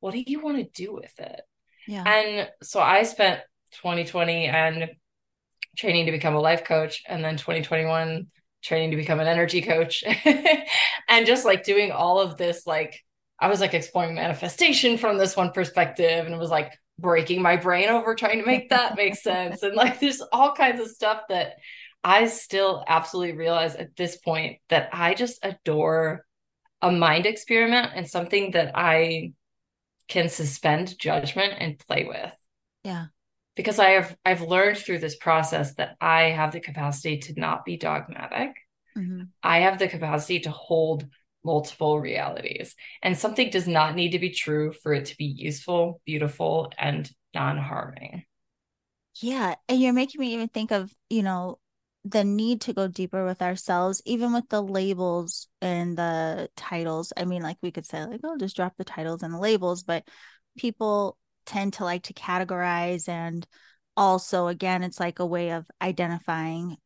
what do you want to do with it? Yeah. And so I spent 2020 and training to become a life coach, and then 2021 training to become an energy coach and just like doing all of this, like I was like exploring manifestation from this one perspective, and it was like breaking my brain over trying to make that make sense. And like, there's all kinds of stuff that I still absolutely realize at this point that I just adore a mind experiment and something that I can suspend judgment and play with. Yeah. Because I've learned through this process that I have the capacity to not be dogmatic. Mm-hmm. I have the capacity to hold multiple realities, and something does not need to be true for it to be useful, beautiful, and non-harming. Yeah. And you're making me even think of, you know, the need to go deeper with ourselves, even with the labels and the titles. I mean, like we could say like, oh, just drop the titles and the labels, but people tend to like to categorize. And also, again, it's like a way of identifying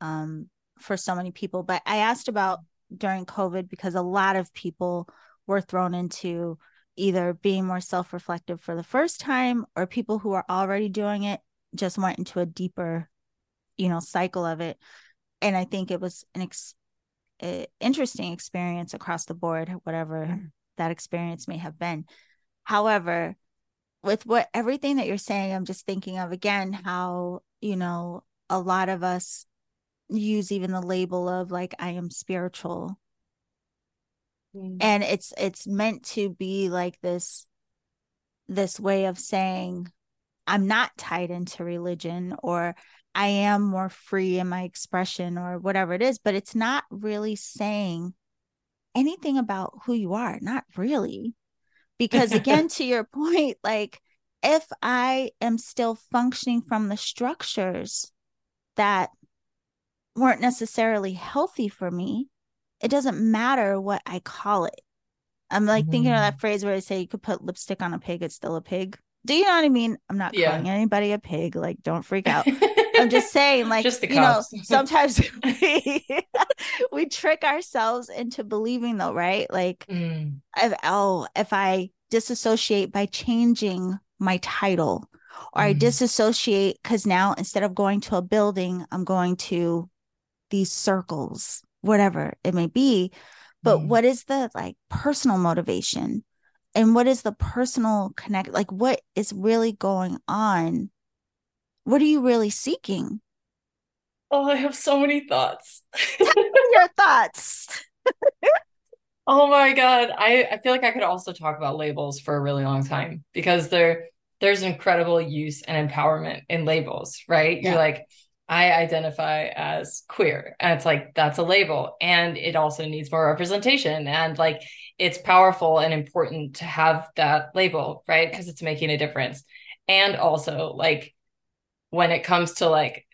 for so many people. But I asked about during COVID because a lot of people were thrown into either being more self-reflective for the first time, or people who are already doing it just went into a deeper, you know, cycle of it. And I think it was an interesting experience across the board, whatever that experience may have been. However, with what everything that you're saying, I'm just thinking of, again, how, you know, a lot of us use even the label of like, I am spiritual. Mm. And it's meant to be like this way of saying, I'm not tied into religion, or I am more free in my expression, or whatever it is, but it's not really saying anything about who you are. Not really. Because again, to your point, like if I am still functioning from the structures that weren't necessarily healthy for me, it doesn't matter what I call it. I'm like thinking of that phrase where I say you could put lipstick on a pig, it's still a pig. Do you know what I mean? I'm not calling anybody a pig. Like, don't freak out. I'm just saying, like, just you know, sometimes we trick ourselves into believing, though, right? Like, if I disassociate by changing my title, or I disassociate because now instead of going to a building, I'm going to these circles, whatever it may be. But what is the like personal motivation? And what is the personal connect? Like, what is really going on? What are you really seeking? Oh, I have so many thoughts. Tell me your thoughts. Oh my God. I feel like I could also talk about labels for a really long time, because there's incredible use and empowerment in labels, right? Yeah. You're like, I identify as queer. And it's like, that's a label. And it also needs more representation. And like, it's powerful and important to have that label, right? Because it's making a difference. And also like, when it comes to like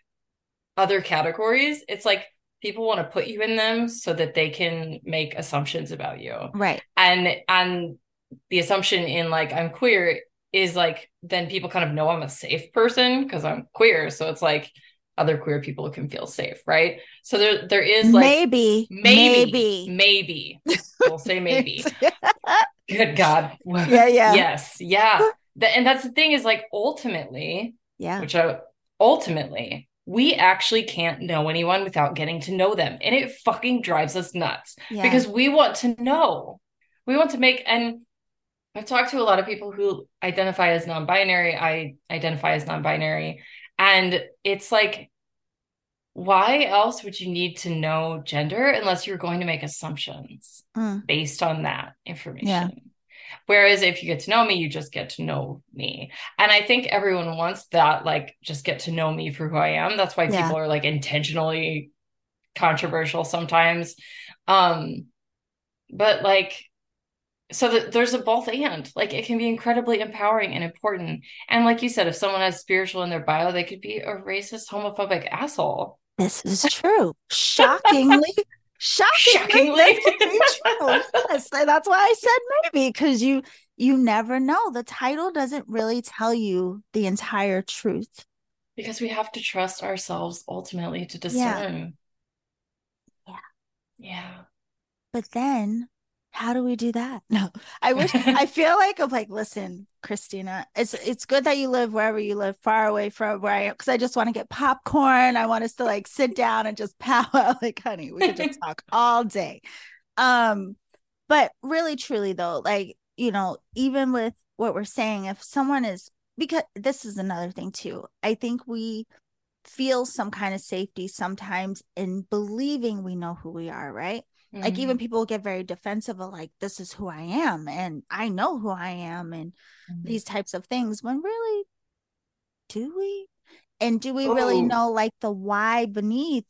other categories, it's like people want to put you in them so that they can make assumptions about you. Right. And the assumption in like, I'm queer is like, then people kind of know I'm a safe person because I'm queer. So it's like other queer people can feel safe. Right. So there is like, maybe, we'll say maybe. Good God. Yeah. Yeah. Yes. Yeah. And that's the thing is like, ultimately, we actually can't know anyone without getting to know them. And it fucking drives us nuts because we want to know. We want to make, and I've talked to a lot of people who identify as non-binary. I identify as non-binary. And it's like, why else would you need to know gender unless you're going to make assumptions based on that information? Yeah. Whereas if you get to know me, you just get to know me. And I think everyone wants that, like, just get to know me for who I am. That's why people are like intentionally controversial sometimes. But like, so there's a both and, like, it can be incredibly empowering and important. And like you said, if someone has spiritual in their bio, they could be a racist, homophobic asshole. This is true. Shockingly, that could be true. Yes, that's why I said maybe, because you never know. The title doesn't really tell you the entire truth. Because we have to trust ourselves ultimately to discern. Yeah. But then, how do we do that? No, I wish, I feel like I'm like, listen, Christina, it's good that you live wherever you live, far away from where I am, because I just want to get popcorn. I want us to like sit down and just powwow. Like, honey, we could just talk all day. But really, truly though, like, you know, even with what we're saying, if someone is, because this is another thing too, I think we feel some kind of safety sometimes in believing we know who we are, right? Mm-hmm. Like even people get very defensive of like, this is who I am and I know who I am and mm-hmm. these types of things, when really, do we? And do we really know like the why beneath,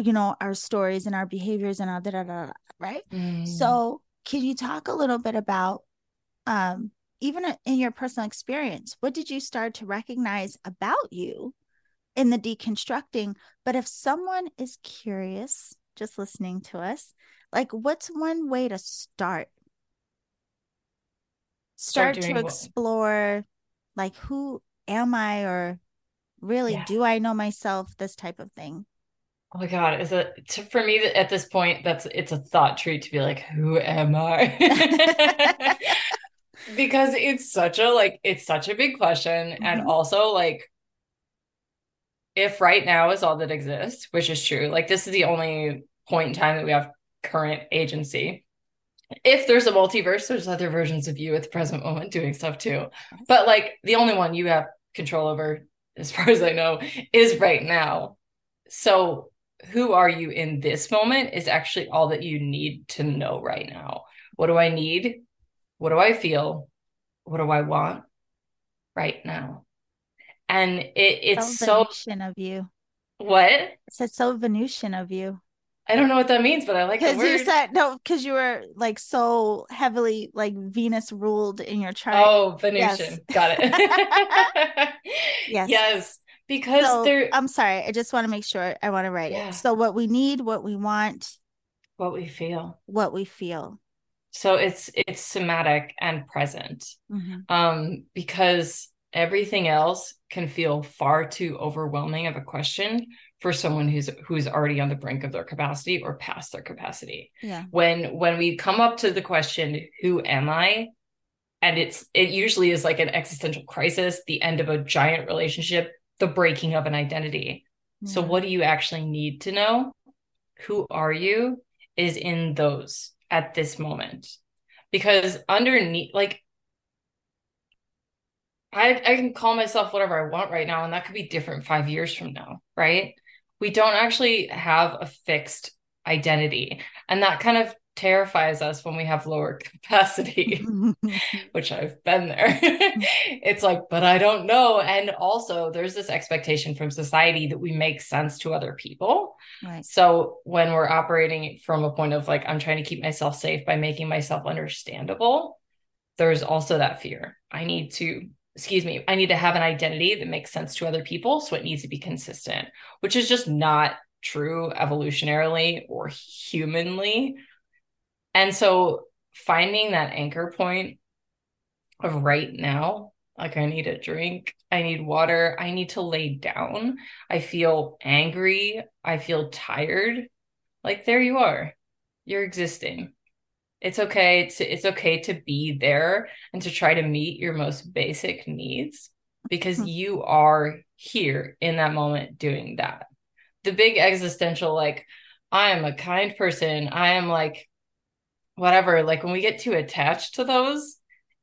you know, our stories and our behaviors and our da-da-da-da, right? Mm-hmm. So can you talk a little bit about even in your personal experience, what did you start to recognize about you in the deconstructing? But if someone is curious, just listening to us, like what's one way to start to explore what? Like, who am I? Or really, do I know myself? This type of thing. Oh my God. For me at this point, it's a thought treat to be like, who am I? Because it's such a big question. Mm-hmm. And also like, if right now is all that exists, which is true, like this is the only point in time that we have current agency. If there's a multiverse, there's other versions of you at the present moment doing stuff too. But like the only one you have control over, as far as I know, is right now. So who are you in this moment is actually all that you need to know right now. What do I need? What do I feel? What do I want right now? And it's so Venusian of you. What? It said so Venusian of you. I don't know what that means, but I like the word. You said no, because you were like so heavily like Venus ruled in your chart. Oh, Venusian. Yes. Got it. Yes. Because I'm sorry. I just want to make sure I want to write it. So what we need, what we want, what we feel. So it's somatic and present. Mm-hmm. Because everything else can feel far too overwhelming of a question for someone who's already on the brink of their capacity or past their capacity. Yeah. When we come up to the question, who am I? And it usually is like an existential crisis, the end of a giant relationship, the breaking of an identity. Yeah. So what do you actually need to know? Who are you is in those at this moment, because underneath, like, I can call myself whatever I want right now, and that could be different 5 years from now, right? We don't actually have a fixed identity, and that kind of terrifies us when we have lower capacity, which I've been there. It's like, but I don't know. And also there's this expectation from society that we make sense to other people. Right. So when we're operating from a point of like, I'm trying to keep myself safe by making myself understandable, there's also that fear. I need to have an identity that makes sense to other people. So it needs to be consistent, which is just not true evolutionarily or humanly. And so finding that anchor point of right now, like I need a drink, I need water, I need to lay down. I feel angry. I feel tired. Like there you are. You're existing. It's okay to be there and to try to meet your most basic needs, because you are here in that moment doing that. The big existential, like, I am a kind person, I am like whatever, like when we get too attached to those,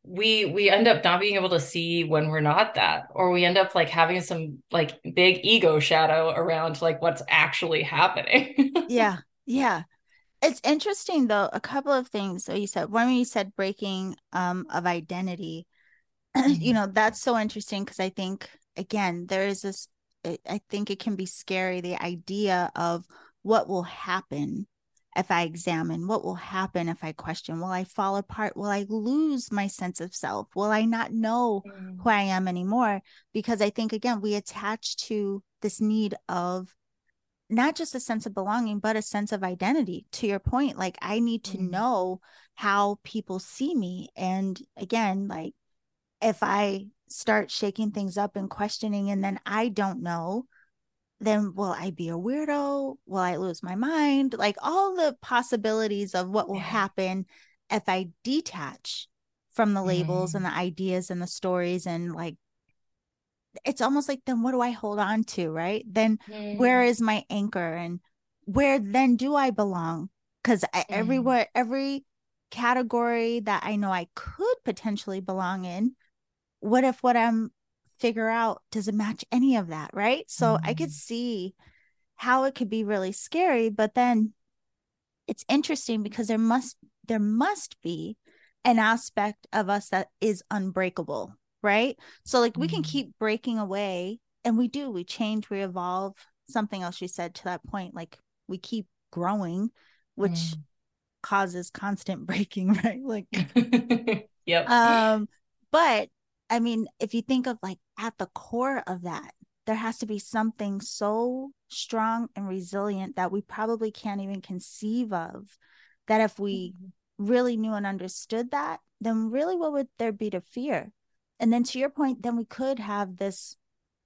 we end up not being able to see when we're not that, or we end up like having some like big ego shadow around like what's actually happening. Yeah. It's interesting though, a couple of things. So you said, when you said breaking of identity, mm-hmm. you know, that's so interesting, because I think, again, there is this, I think it can be scary, the idea of what will happen if I examine, what will happen if I question, will I fall apart? Will I lose my sense of self? Will I not know mm-hmm. who I am anymore? Because I think, again, we attach to this need of not just a sense of belonging, but a sense of identity. To your point, like I need to know how people see me. And again, like if I start shaking things up and questioning, and then I don't know, then will I be a weirdo? Will I lose my mind? Like all the possibilities of what will happen if I detach from the labels and the ideas and the stories. And like, it's almost like, then what do I hold on to? Right. Then where is my anchor and where then do I belong? Because everywhere, every category that I know I could potentially belong in, what if what I'm figure out doesn't match any of that? Right. So I could see how it could be really scary, but then it's interesting because there must be an aspect of us that is unbreakable. Right. So like we can keep breaking away, and we change, we evolve. Something else you said to that point, like we keep growing, which causes constant breaking, right? Like, yep. But I mean, if you think of like at the core of that, there has to be something so strong and resilient that we probably can't even conceive of, that if we really knew and understood that, then really what would there be to fear? And then to your point, then we could have this,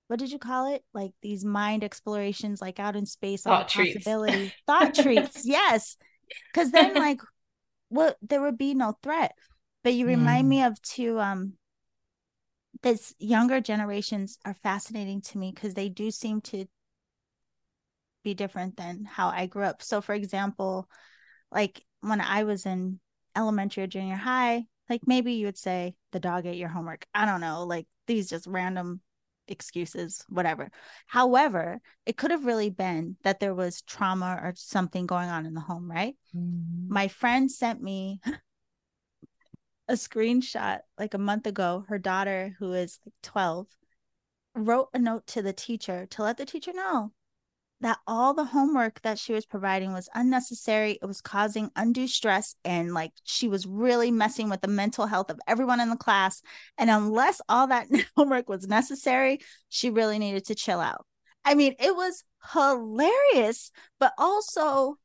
what did you call it? Like these mind explorations, like out in space, all the possibilities, thought treats. Yes. Cause then like, there would be no threat. But you remind me of this younger generations are fascinating to me because they do seem to be different than how I grew up. So for example, like when I was in elementary or junior high, like maybe you would say the dog ate your homework. I don't know, like these just random excuses, whatever. However, it could have really been that there was trauma or something going on in the home, right? Mm-hmm. My friend sent me a screenshot like a month ago. Her daughter, who is like 12, wrote a note to the teacher to let the teacher know that all the homework that she was providing was unnecessary. It was causing undue stress, and like she was really messing with the mental health of everyone in the class. And unless all that homework was necessary, she really needed to chill out. I mean, it was hilarious, but also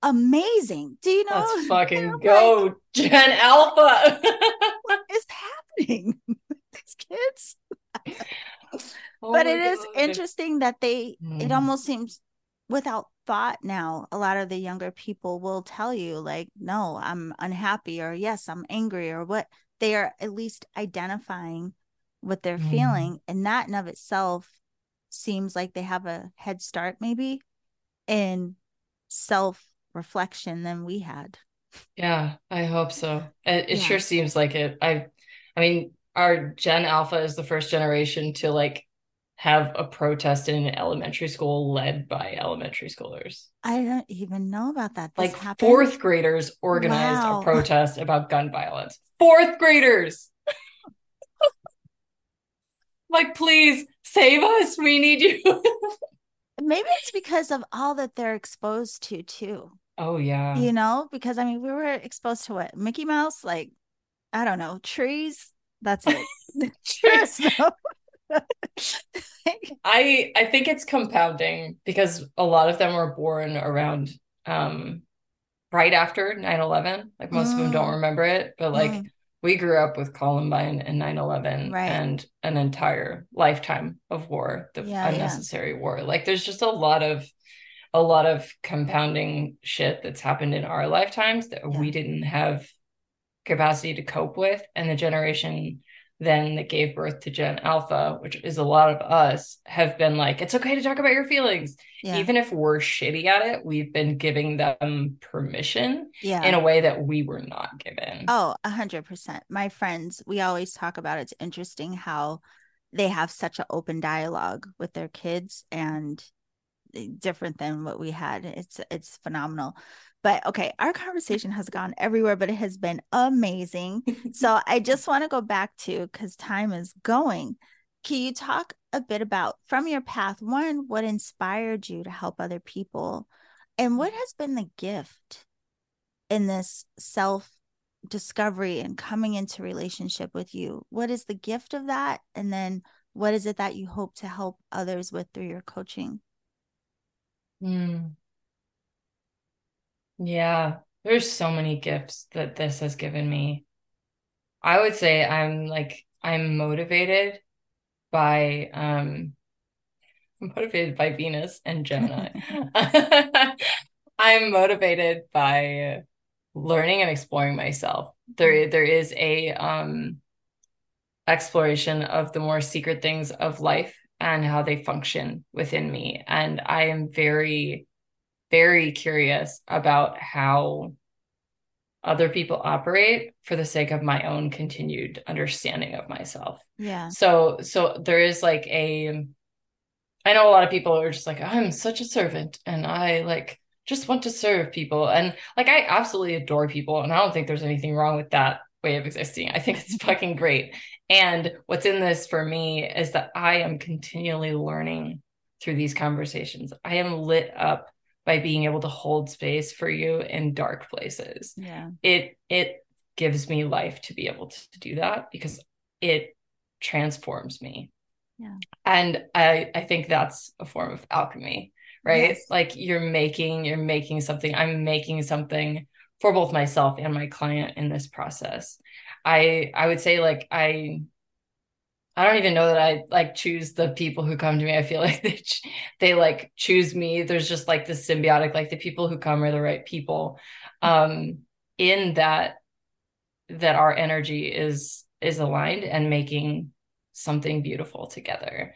amazing. Do you know? Let's fucking go, like, Gen Alpha. What is happening with these kids? But it is interesting that it almost seems without thought now, a lot of the younger people will tell you like, no, I'm unhappy, or yes, I'm angry, or what. They are at least identifying what they're feeling. And that in of itself seems like they have a head start maybe in self reflection than we had. Yeah, I hope so. It sure seems like it. I mean, our Gen Alpha is the first generation to like have a protest in an elementary school led by elementary schoolers. I don't even know about that. This like happened? Fourth graders organized a protest about gun violence. Fourth graders. Like, please save us. We need you. Maybe it's because of all that they're exposed to too. Oh yeah. You know, because I mean, we were exposed to what? Mickey Mouse, like, I don't know, trees. That's it. Trees. I think it's compounding because a lot of them were born around right after 9/11. Like most of them don't remember it, but like we grew up with Columbine and 9/11 and an entire lifetime of war, the unnecessary war. Like there's just a lot of compounding shit that's happened in our lifetimes that we didn't have capacity to cope with. And the generation then that gave birth to Gen Alpha, which is a lot of us, have been like, it's okay to talk about your feelings. Yeah. Even if we're shitty at it, we've been giving them permission in a way that we were not given. Oh, 100%. My friends, we always talk about, it's interesting how they have such an open dialogue with their kids, and different than what we had. It's phenomenal. But okay, our conversation has gone everywhere, but it has been amazing. So I just want to go back to, because time is going, can you talk a bit about, from your path, one, what inspired you to help other people? And what has been the gift in this self-discovery and coming into relationship with you? What is the gift of that? And then what is it that you hope to help others with through your coaching? Yeah, there's so many gifts that this has given me. I would say I'm motivated by motivated by Venus and Gemini. I'm motivated by learning and exploring myself. There is a exploration of the more secret things of life and how they function within me. And I am very, very curious about how other people operate for the sake of my own continued understanding of myself. Yeah. So there is like a, I know a lot of people are just like, I'm such a servant and I like just want to serve people. And like, I absolutely adore people. And I don't think there's anything wrong with that way of existing. I think it's fucking great. And what's in this for me is that I am continually learning through these conversations. I am lit up by being able to hold space for you in dark places. Yeah. It gives me life to be able to do that because it transforms me. Yeah. And I think that's a form of alchemy, right? Yes. Like you're making something. I'm making something for both myself and my client in this process. I would say like I don't even know that I like choose the people who come to me. I feel like they like choose me. There's just like this symbiotic, like the people who come are the right people. In that our energy is aligned and making something beautiful together.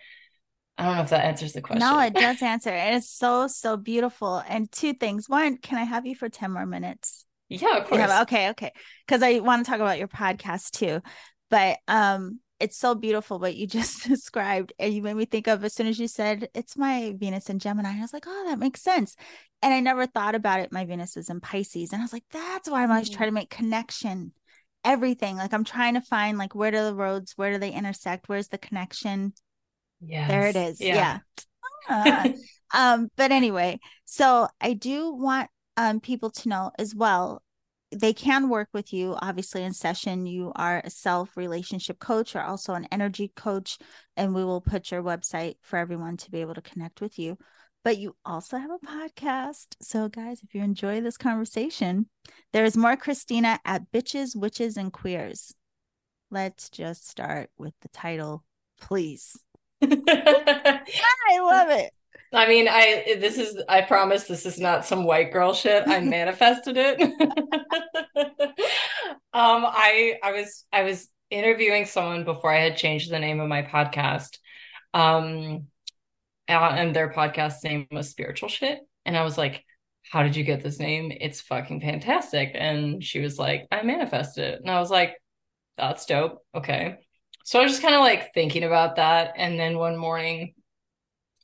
I don't know if that answers the question. No, it does answer. And it's so, so beautiful. And two things. One, can I have you for 10 more minutes? Yeah, of course. Okay. Because I want to talk about your podcast too. But it's so beautiful what you just described. And you made me think of, as soon as you said, it's my Venus and Gemini. And I was like, oh, that makes sense. And I never thought about it. My Venus is in Pisces. And I was like, that's why I'm always trying to make connection. Everything. Like I'm trying to find like, where do the roads, where do they intersect? Where's the connection? Yes. There it is. Yeah. But anyway, so I do want people to know as well, they can work with you. Obviously in session, you are a self relationship coach or also an energy coach. And we will put your website for everyone to be able to connect with you. But you also have a podcast. So guys, if you enjoy this conversation, there is more Christina at Bitches, Witches, and Queers. Let's just start with the title, please. I love it. I mean, I promise this is not some white girl shit. I manifested it. I was interviewing someone before I had changed the name of my podcast. And their podcast name was Spiritual Shit. And I was like, how did you get this name? It's fucking fantastic. And she was like, I manifested it. And I was like, that's dope. Okay. So I was just kind of like thinking about that. And then one morning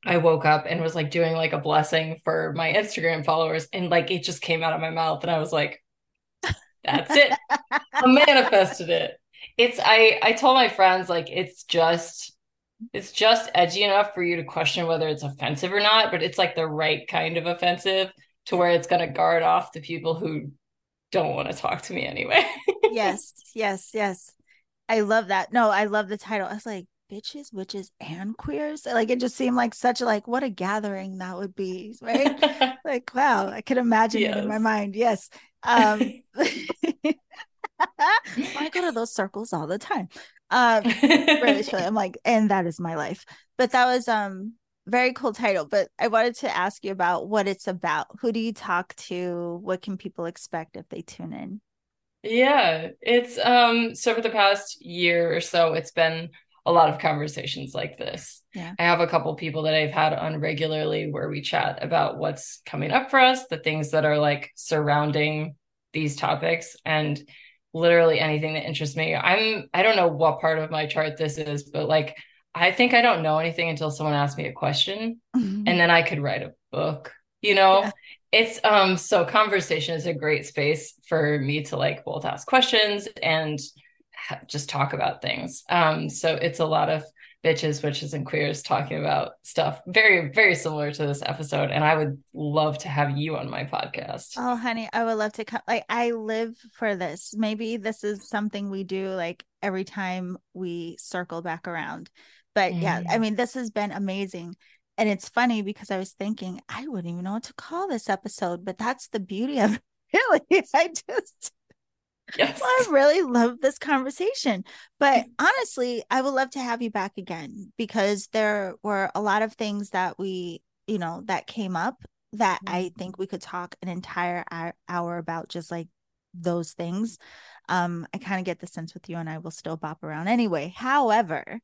I woke up and was like doing like a blessing for my Instagram followers. And like, it just came out of my mouth. And I was like, that's it. I manifested it. I told my friends, like, it's just edgy enough for you to question whether it's offensive or not, but it's like the right kind of offensive to where it's going to guard off the people who don't want to talk to me anyway. Yes. I love that. No, I love the title. I was like, Bitches, Witches, and Queers. Like, it just seemed like such like, what a gathering that would be, right? Like, wow, I could imagine it in my mind. Yes. I go to those circles all the time. I'm like, and that is my life. But that was very cool title. But I wanted to ask you about what it's about. Who do you talk to? What can people expect if they tune in? Yeah, it's so for the past year or so, it's been a lot of conversations like this. Yeah. I have a couple people that I've had on regularly where we chat about what's coming up for us, the things that are like surrounding these topics, and literally anything that interests me. I don't know what part of my chart this is, but like, I think I don't know anything until someone asks me a question, mm-hmm. and then I could write a book, you know? Yeah. It's so conversation is a great space for me to like both ask questions and just talk about things. So it's a lot of Bitches, Witches, and Queers talking about stuff very, very similar to this episode. And I would love to have you on my podcast. Oh, honey, I would love to come. Like, I live for this. Maybe this is something we do like every time we circle back around. But yeah, I mean, this has been amazing. And it's funny because I was thinking, I wouldn't even know what to call this episode, but that's the beauty of it. Really, I just Yes. Well, I really love this conversation, but honestly, I would love to have you back again, because there were a lot of things that we, you know, that came up that I think we could talk an entire hour about, just like those things. I kind of get the sense with you, and I will still bop around anyway. However,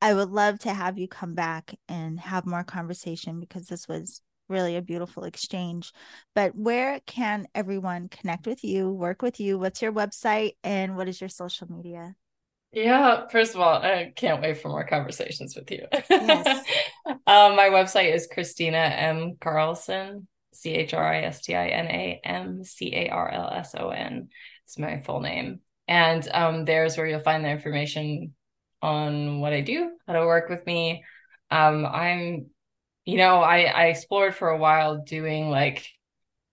I would love to have you come back and have more conversation, because this was really a beautiful exchange. But where can everyone connect with you, work with you? What's your website and what is your social media? Yeah, first of all, I can't wait for more conversations with you. Yes. My website is Christina M Carlson, ChristianaMCarlson. It's my full name. And there's where you'll find the information on what I do, how to work with me. I explored for a while doing like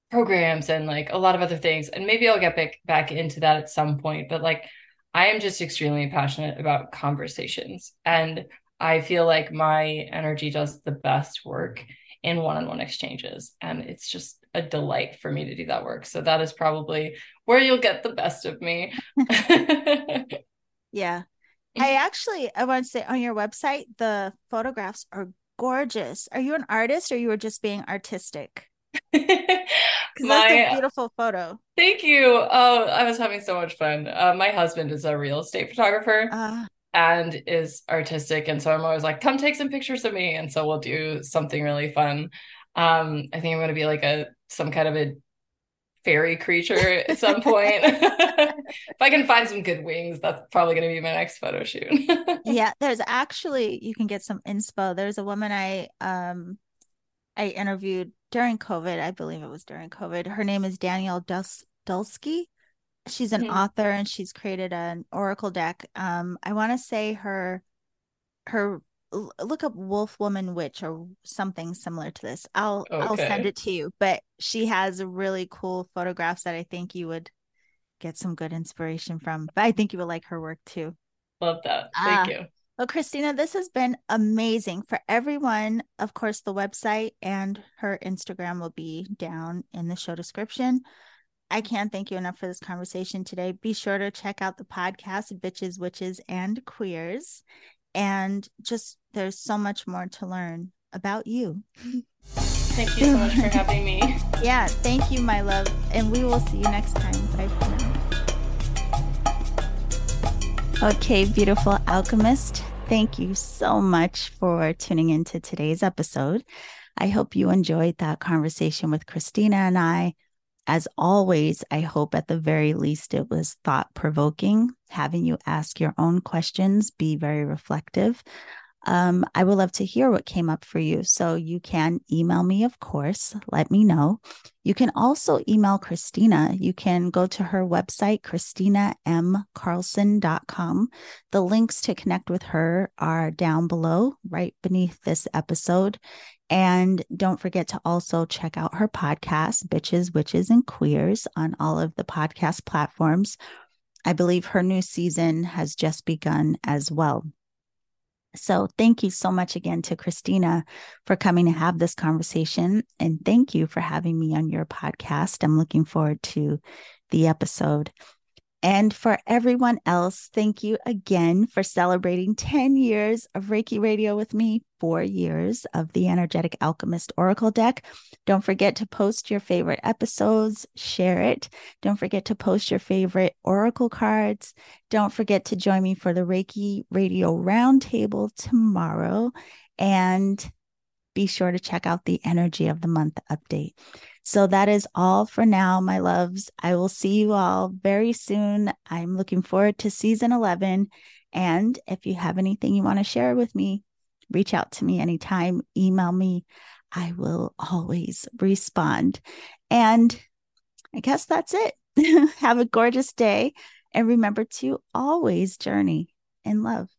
programs and like a lot of other things, and maybe I'll get back into that at some point, but like I am just extremely passionate about conversations, and I feel like my energy does the best work in one-on-one exchanges, and it's just a delight for me to do that work. So that is probably where you'll get the best of me. Yeah. I want to say on your website, the photographs are gorgeous. Are you an artist, or you were just being artistic? Because that's a beautiful photo. Thank you. Oh, I was having so much fun. My husband is a real estate photographer and is artistic. And so I'm always like, come take some pictures of me. And so we'll do something really fun. I think I'm going to be like some kind of a fairy creature at some point. If I can find some good wings, that's probably going to be my next photo shoot. Yeah, there's actually, you can get some inspo. There's a woman I interviewed during COVID. I believe it was during COVID. Her name is Danielle Dulski. She's an author, and she's created an oracle deck. I want to say her look up Wolf Woman Witch or something similar to this. I'll send it to you, but she has really cool photographs that I think you would get some good inspiration from, but I think you would like her work too. Love that. Thank you. Well, Christina, this has been amazing. For everyone, of course, the website and her Instagram will be down in the show description. I can't thank you enough for this conversation today. Be sure to check out the podcast, Bitches, Witches, and Queers. And just, there's so much more to learn about you. Thank you so much for having me. Yeah, thank you, my love. And we will see you next time. Bye for now. Okay, beautiful alchemist. Thank you so much for tuning into today's episode. I hope you enjoyed that conversation with Christina and I. As always, I hope at the very least it was thought-provoking, having you ask your own questions, be very reflective. I would love to hear what came up for you. So you can email me, of course. Let me know. You can also email Christina. You can go to her website, ChristinaMCarlson.com. The links to connect with her are down below, right beneath this episode. And don't forget to also check out her podcast, Bitches, Witches, and Queers, on all of the podcast platforms. I believe her new season has just begun as well. So thank you so much again to Christina for coming to have this conversation. And thank you for having me on your podcast. I'm looking forward to the episode. And for everyone else, thank you again for celebrating 10 years of Reiki Radio with me, 4 years of the Energetic Alchemist Oracle Deck. Don't forget to post your favorite episodes, share it. Don't forget to post your favorite oracle cards. Don't forget to join me for the Reiki Radio Roundtable tomorrow. And be sure to check out the Energy of the Month update. So that is all for now, my loves. I will see you all very soon. I'm looking forward to season 11. And if you have anything you want to share with me, reach out to me anytime. Email me. I will always respond. And I guess that's it. Have a gorgeous day. And remember to always journey in love.